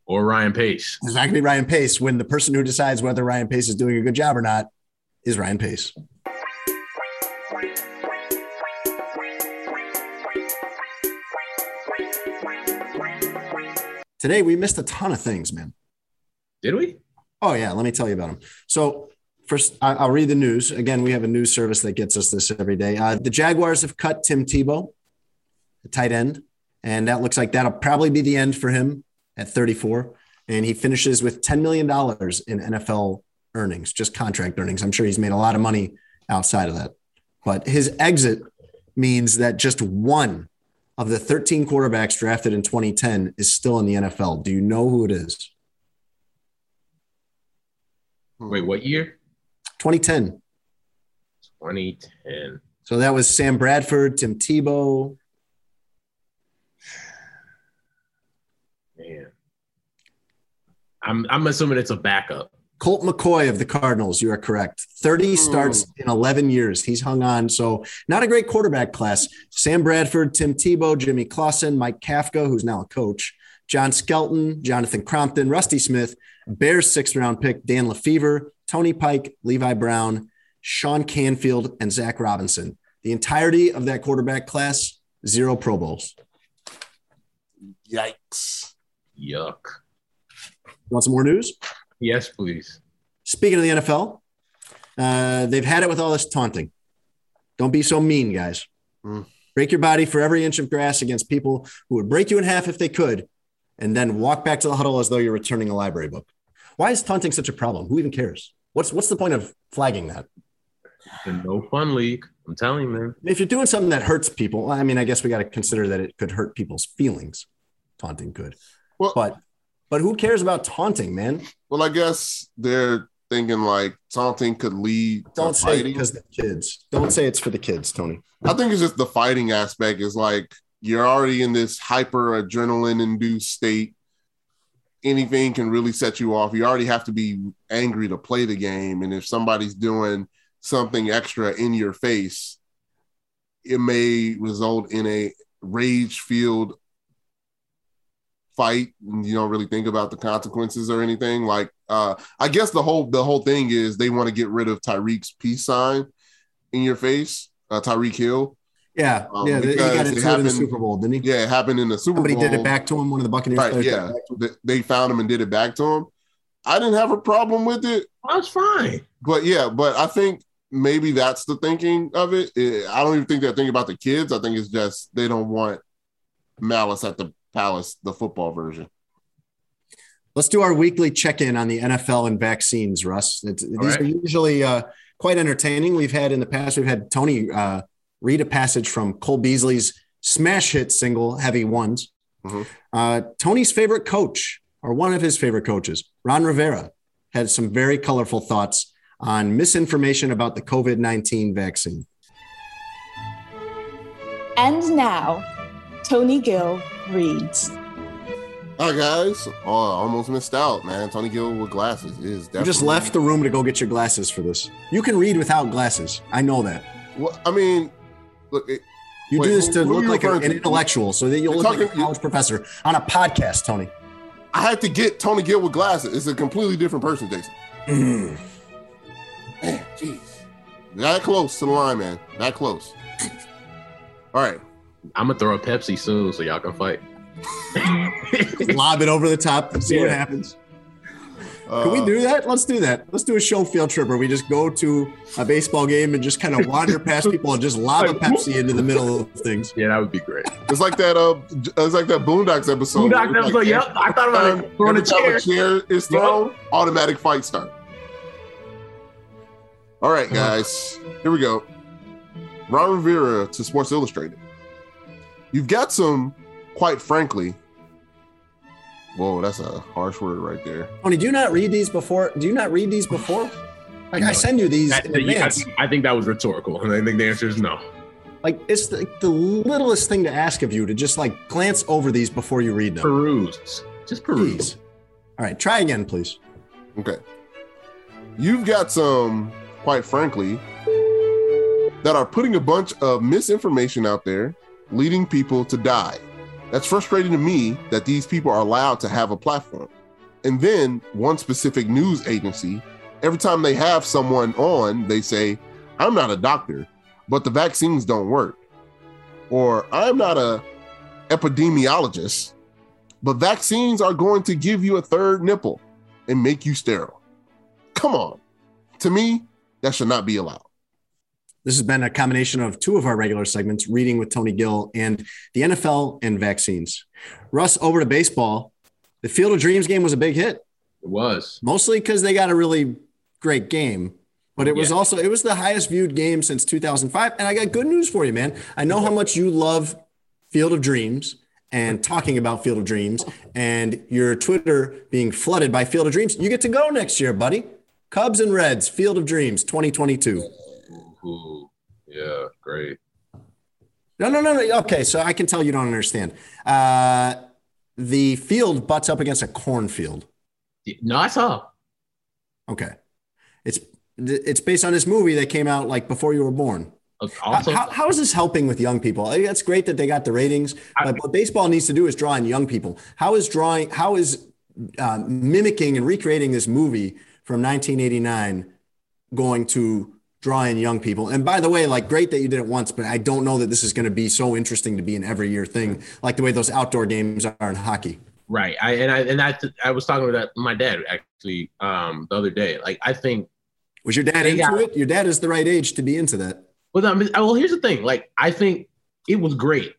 Or Ryan Pace. It's not going to be Ryan Pace when the person who decides whether Ryan Pace is doing a good job or not is Ryan Pace. Today, we missed a ton of things, man. Did we? Oh, yeah. Let me tell you about them. So first, I'll read the news. Again, we have a news service that gets us this every day. Uh, the Jaguars have cut Tim Tebow, the tight end, And that looks like that'll probably be the end for him at thirty-four. And he finishes with ten million dollars in N F L earnings, just contract earnings. I'm sure he's made a lot of money outside of that. But his exit means that just one of the thirteen quarterbacks drafted in twenty ten is still in the N F L. Do you know who it is? Wait, what year? twenty ten. twenty ten. So that was Sam Bradford, Tim Tebow. Man. I'm I'm assuming it's a backup. Colt McCoy of the Cardinals, you are correct. thirty starts in eleven years. He's hung on. So not a great quarterback class. Sam Bradford, Tim Tebow, Jimmy Clausen, Mike Kafka, who's now a coach, John Skelton, Jonathan Crompton, Rusty Smith, Bears sixth-round pick, Dan LeFever, Tony Pike, Levi Brown, Sean Canfield, and Zach Robinson. The entirety of that quarterback class, zero Pro Bowls. Yikes. Yuck. Want some more news? Yes, please. Speaking of the N F L, uh, they've had it with all this taunting. Don't be so mean, guys. Mm. Break your body for every inch of grass against people who would break you in half if they could, and then walk back to the huddle as though you're returning a library book. Why is taunting such a problem? Who even cares? What's what's the point of flagging that? It's a no fun league. I'm telling you, man. If you're doing something that hurts people, I mean, I guess we got to consider that it could hurt people's feelings. Taunting could. Well, but But who cares about taunting, man? Well, I guess they're thinking like taunting could lead Don't to fighting. Don't say because the kids. Don't say it's for the kids, Tony. I think it's just the fighting aspect is like you're already in this hyper adrenaline-induced state. Anything can really set you off. You already have to be angry to play the game. And if somebody's doing something extra in your face, it may result in a rage-filled fight, and you don't really think about the consequences or anything. Like, uh, I guess the whole the whole thing is they want to get rid of Tyreek's peace sign in your face, uh, Tyreek Hill. Yeah, um, yeah, he got it happened, in the Super Bowl, didn't he? Yeah, it happened in the Super Somebody Bowl. Somebody did it back to him. One of the Buccaneers. Right, yeah, they found him and did it back to him. I didn't have a problem with it. That's fine. But yeah, but I think maybe that's the thinking of it. it I don't even think they're thinking about the kids. I think it's just they don't want malice at the Palace, the football version. Let's do our weekly check-in on the N F L and vaccines, Russ. It's, these right. are usually uh, quite entertaining. We've had in the past, we've had Tony uh, read a passage from Cole Beasley's smash hit single, Heavy Ones. Mm-hmm. Uh, Tony's favorite coach, or one of his favorite coaches, Ron Rivera, had some very colorful thoughts on misinformation about the covid nineteen vaccine. And now, Tony Gill reads. Hi guys, oh, almost missed out, man. Tony Gill with glasses is definitely. You just left the room to go get your glasses for this. You can read without glasses. I know that. Well, I mean, look. It, you wait, do this to look like a, an intellectual, so that you'll You're look talking, like a college professor on a podcast, Tony. I had to get Tony Gill with glasses. It's a completely different person, Jason. Mm. Man, jeez, that close to the line, man. That close. All right. I'm going to throw a Pepsi soon so y'all can fight. Lob it over the top and see yeah. what happens. Uh, can we do that? Let's do that. Let's do a show field trip where we just go to a baseball game and just kind of wander past people and just lob a Pepsi into the middle of things. Yeah, that would be great. It's like that uh, it's like that Boondocks episode. Boondocks episode, like, yep. I thought about it. Throwing a chair. A chair is thrown, yep. Automatic fight start. All right, guys. Here we go. Ron Rivera to Sports Illustrated. You've got some, quite frankly. Whoa, that's a harsh word right there. Tony, do you not read these before? Do you not read these before? Like I, I send you these that, in the, advance. I think, I think that was rhetorical, and I think the answer is no. Like it's the, the littlest thing to ask of you to just like glance over these before you read them. Peruse, just peruse. Please. All right, try again, please. Okay. You've got some, quite frankly, that are putting a bunch of misinformation out there, leading people to die. That's frustrating to me that these people are allowed to have a platform. And then one specific news agency, every time they have someone on, they say, I'm not a doctor, but the vaccines don't work. Or I'm not a epidemiologist, but vaccines are going to give you a third nipple and make you sterile. Come on. To me, that should not be allowed. This has been a combination of two of our regular segments, Reading with Tony Gill and the N F L and vaccines. Russ, over to baseball. The Field of Dreams game was a big hit. It was. Mostly because they got a really great game. But it was yeah. also, it was the highest viewed game since two thousand five. And I got good news for you, man. I know how much you love Field of Dreams and talking about Field of Dreams and your Twitter being flooded by Field of Dreams. You get to go next year, buddy. Cubs and Reds, Field of Dreams, twenty twenty-two. Ooh, yeah, great. No, no, no, no. Okay, so I can tell you don't understand. Uh, the field butts up against a cornfield. No, I saw. Okay. It's... It's based on this movie that came out like before you were born. Also, how, how is this helping with young people? I mean, that's great that they got the ratings, but I, what baseball needs to do is draw in young people. How is drawing, how is uh, mimicking and recreating this movie from nineteen eighty-nine going to draw in young people? And by the way, like great that you did it once, but I don't know that this is going to be so interesting to be an every year thing, like the way those outdoor games are in hockey. Right. I, and I, and I, I was talking about my dad actually um, the other day. Like, I think, Was your dad into it? Your dad is the right age to be into that. Well, I mean, well, here's the thing. Like, I think it was great.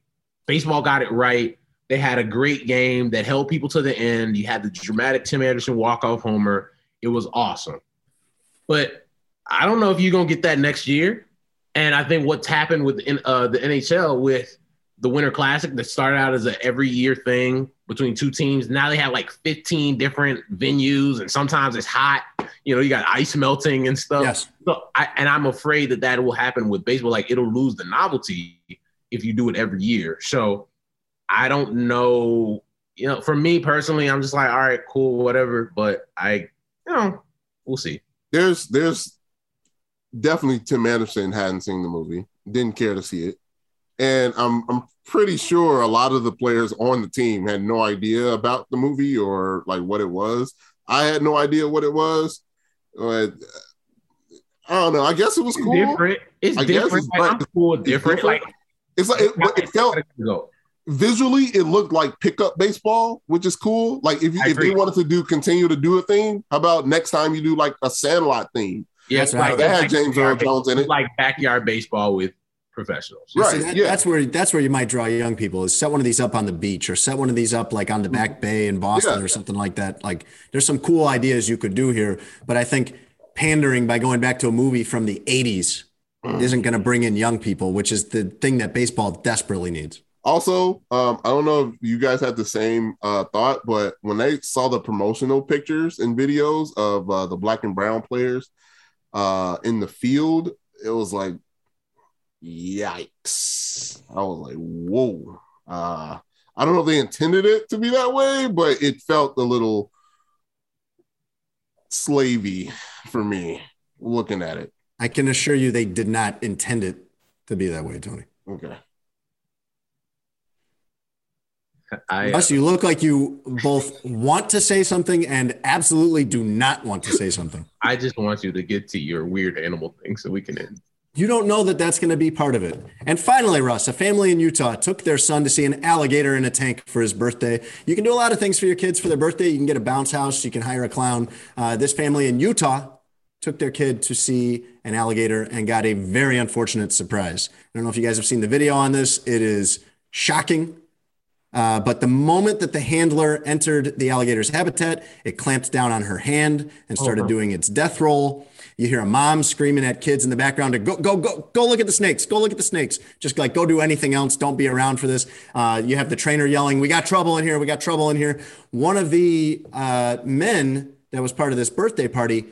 Baseball got it right. They had a great game that held people to the end. You had the dramatic Tim Anderson walk-off homer. It was awesome. But I don't know if you're going to get that next year. And I think what's happened with uh, the N H L with the Winter Classic that started out as an every-year thing between two teams. Now they have like fifteen different venues, and sometimes it's hot. You know, you got ice melting and stuff. Yes. So I, and I'm afraid that that will happen with baseball. Like, it'll lose the novelty if you do it every year. So I don't know. You know, for me personally, I'm just like, all right, cool, whatever. But I, you know, we'll see. There's, there's definitely Tim Anderson hadn't seen the movie, didn't care to see it. And I'm I'm pretty sure a lot of the players on the team had no idea about the movie or like what it was. I had no idea what it was. Like, I don't know. I guess it was cool. It's different. It's I different. Guess it's, like, I'm cool with different. It's different. Like, it's like it, it felt visually, it looked like pickup baseball, which is cool. Like if you, if they wanted to do continue to do a thing, how about next time you do like a Sandlot theme? Yeah, so like, they had like James Earl Jones in it. Like backyard baseball with professionals. Right. See, that, yeah. That's where that's where you might draw young people is set one of these up on the beach or set one of these up like on the back bay in Boston yeah. or something like that. Like there's some cool ideas you could do here, but I think pandering by going back to a movie from the eighties mm. isn't going to bring in young people, which is the thing that baseball desperately needs. Also, um, I don't know if you guys had the same uh, thought, but when they saw the promotional pictures and videos of uh, the black and brown players uh, in the field, it was like, yikes. I was like, whoa. Uh, I don't know if they intended it to be that way, but it felt a little slavey for me looking at it. I can assure you they did not intend it to be that way, Tony. Okay. I, Russ, you look like you both want to say something and absolutely do not want to say something. I just want you to get to your weird animal thing so we can end. You don't know that that's going to be part of it. And finally, Russ, a family in Utah took their son to see an alligator in a tank for his birthday. You can do a lot of things for your kids for their birthday. You can get a bounce house. You can hire a clown. Uh, this family in Utah took their kid to see an alligator and got a very unfortunate surprise. I don't know if you guys have seen the video on this. It is shocking. Uh, but the moment that the handler entered the alligator's habitat, it clamped down on her hand and started oh, doing its death roll. You hear a mom screaming at kids in the background to go, go, go, go look at the snakes. Go look at the snakes. Just like, go do anything else. Don't be around for this. Uh, you have the trainer yelling, we got trouble in here. We got trouble in here. One of the uh, men that was part of this birthday party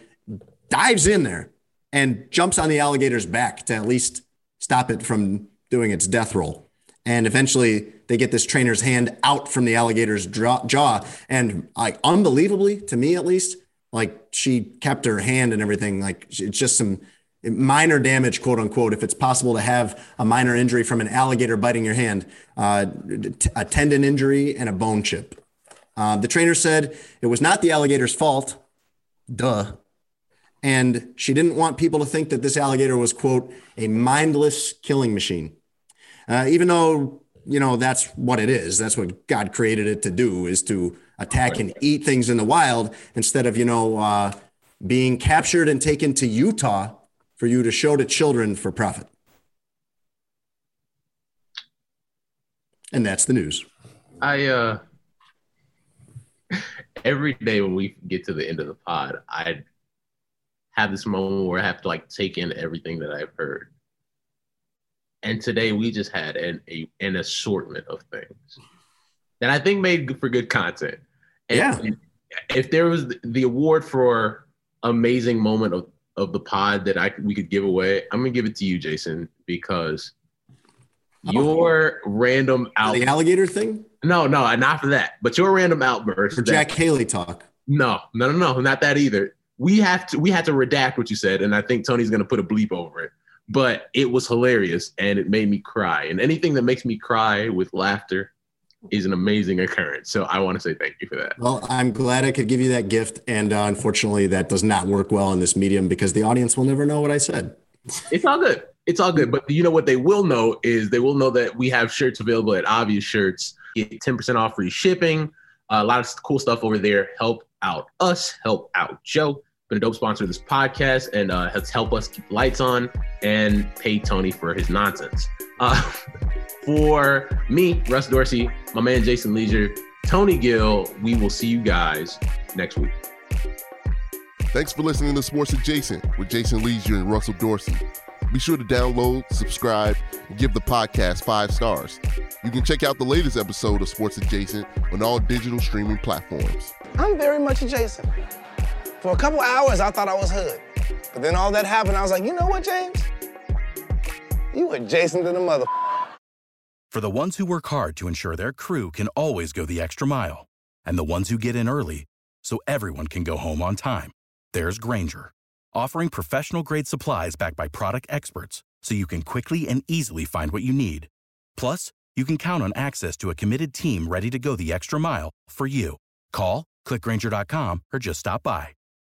dives in there and jumps on the alligator's back to at least stop it from doing its death roll. And eventually they get this trainer's hand out from the alligator's jaw. And like, unbelievably, to me at least, like she kept her hand and everything. Like it's just some minor damage, quote unquote, if it's possible to have a minor injury from an alligator biting your hand, uh, a tendon injury and a bone chip. Uh, the trainer said it was not the alligator's fault. Duh. And she didn't want people to think that this alligator was, quote, a mindless killing machine. Uh, even though, you know, that's what it is. That's what God created it to do, is to attack and eat things in the wild instead of, you know, uh, being captured and taken to Utah for you to show to children for profit. And that's the news. I, uh, every day when we get to the end of the pod, I have this moment where I have to like take in everything that I've heard. And today we just had an, a, an assortment of things that I think made for good content. And yeah. If there was the award for amazing moment of, of the pod that I we could give away, I'm going to give it to you, Jason, because your oh. random outburst. The alligator thing? No, no, not for that. But your random outburst. For Jack that, Haley talk. No, no, no, no, not that either. We have to we had to redact what you said, and I think Tony's going to put a bleep over it. But it was hilarious, and it made me cry. And anything that makes me cry with laughter is an amazing occurrence. So I want to say thank you for that. Well, I'm glad I could give you that gift. And uh, unfortunately, that does not work well in this medium because the audience will never know what I said. It's all good. It's all good. But you know what they will know is they will know that we have shirts available at Obvious Shirts. Get ten percent off free shipping. Uh, a lot of cool stuff over there. Help out us. Help out Joe. Been a dope sponsor of this podcast and uh, has helped us keep lights on and pay Tony for his nonsense. Uh, for me, Russ Dorsey, my man Jason Leisure, Tony Gill, we will see you guys next week. Thanks for listening to Sports Adjacent with Jason Leisure and Russell Dorsey. Be sure to download, subscribe, and give the podcast five stars. You can check out the latest episode of Sports Adjacent on all digital streaming platforms. I'm very much adjacent. For a couple hours, I thought I was hood. But then all that happened, I was like, you know what, James? You adjacent to the mother. For the ones who work hard to ensure their crew can always go the extra mile, and the ones who get in early so everyone can go home on time, there's Grainger, offering professional-grade supplies backed by product experts so you can quickly and easily find what you need. Plus, you can count on access to a committed team ready to go the extra mile for you. Call, click Grainger dot com, or just stop by.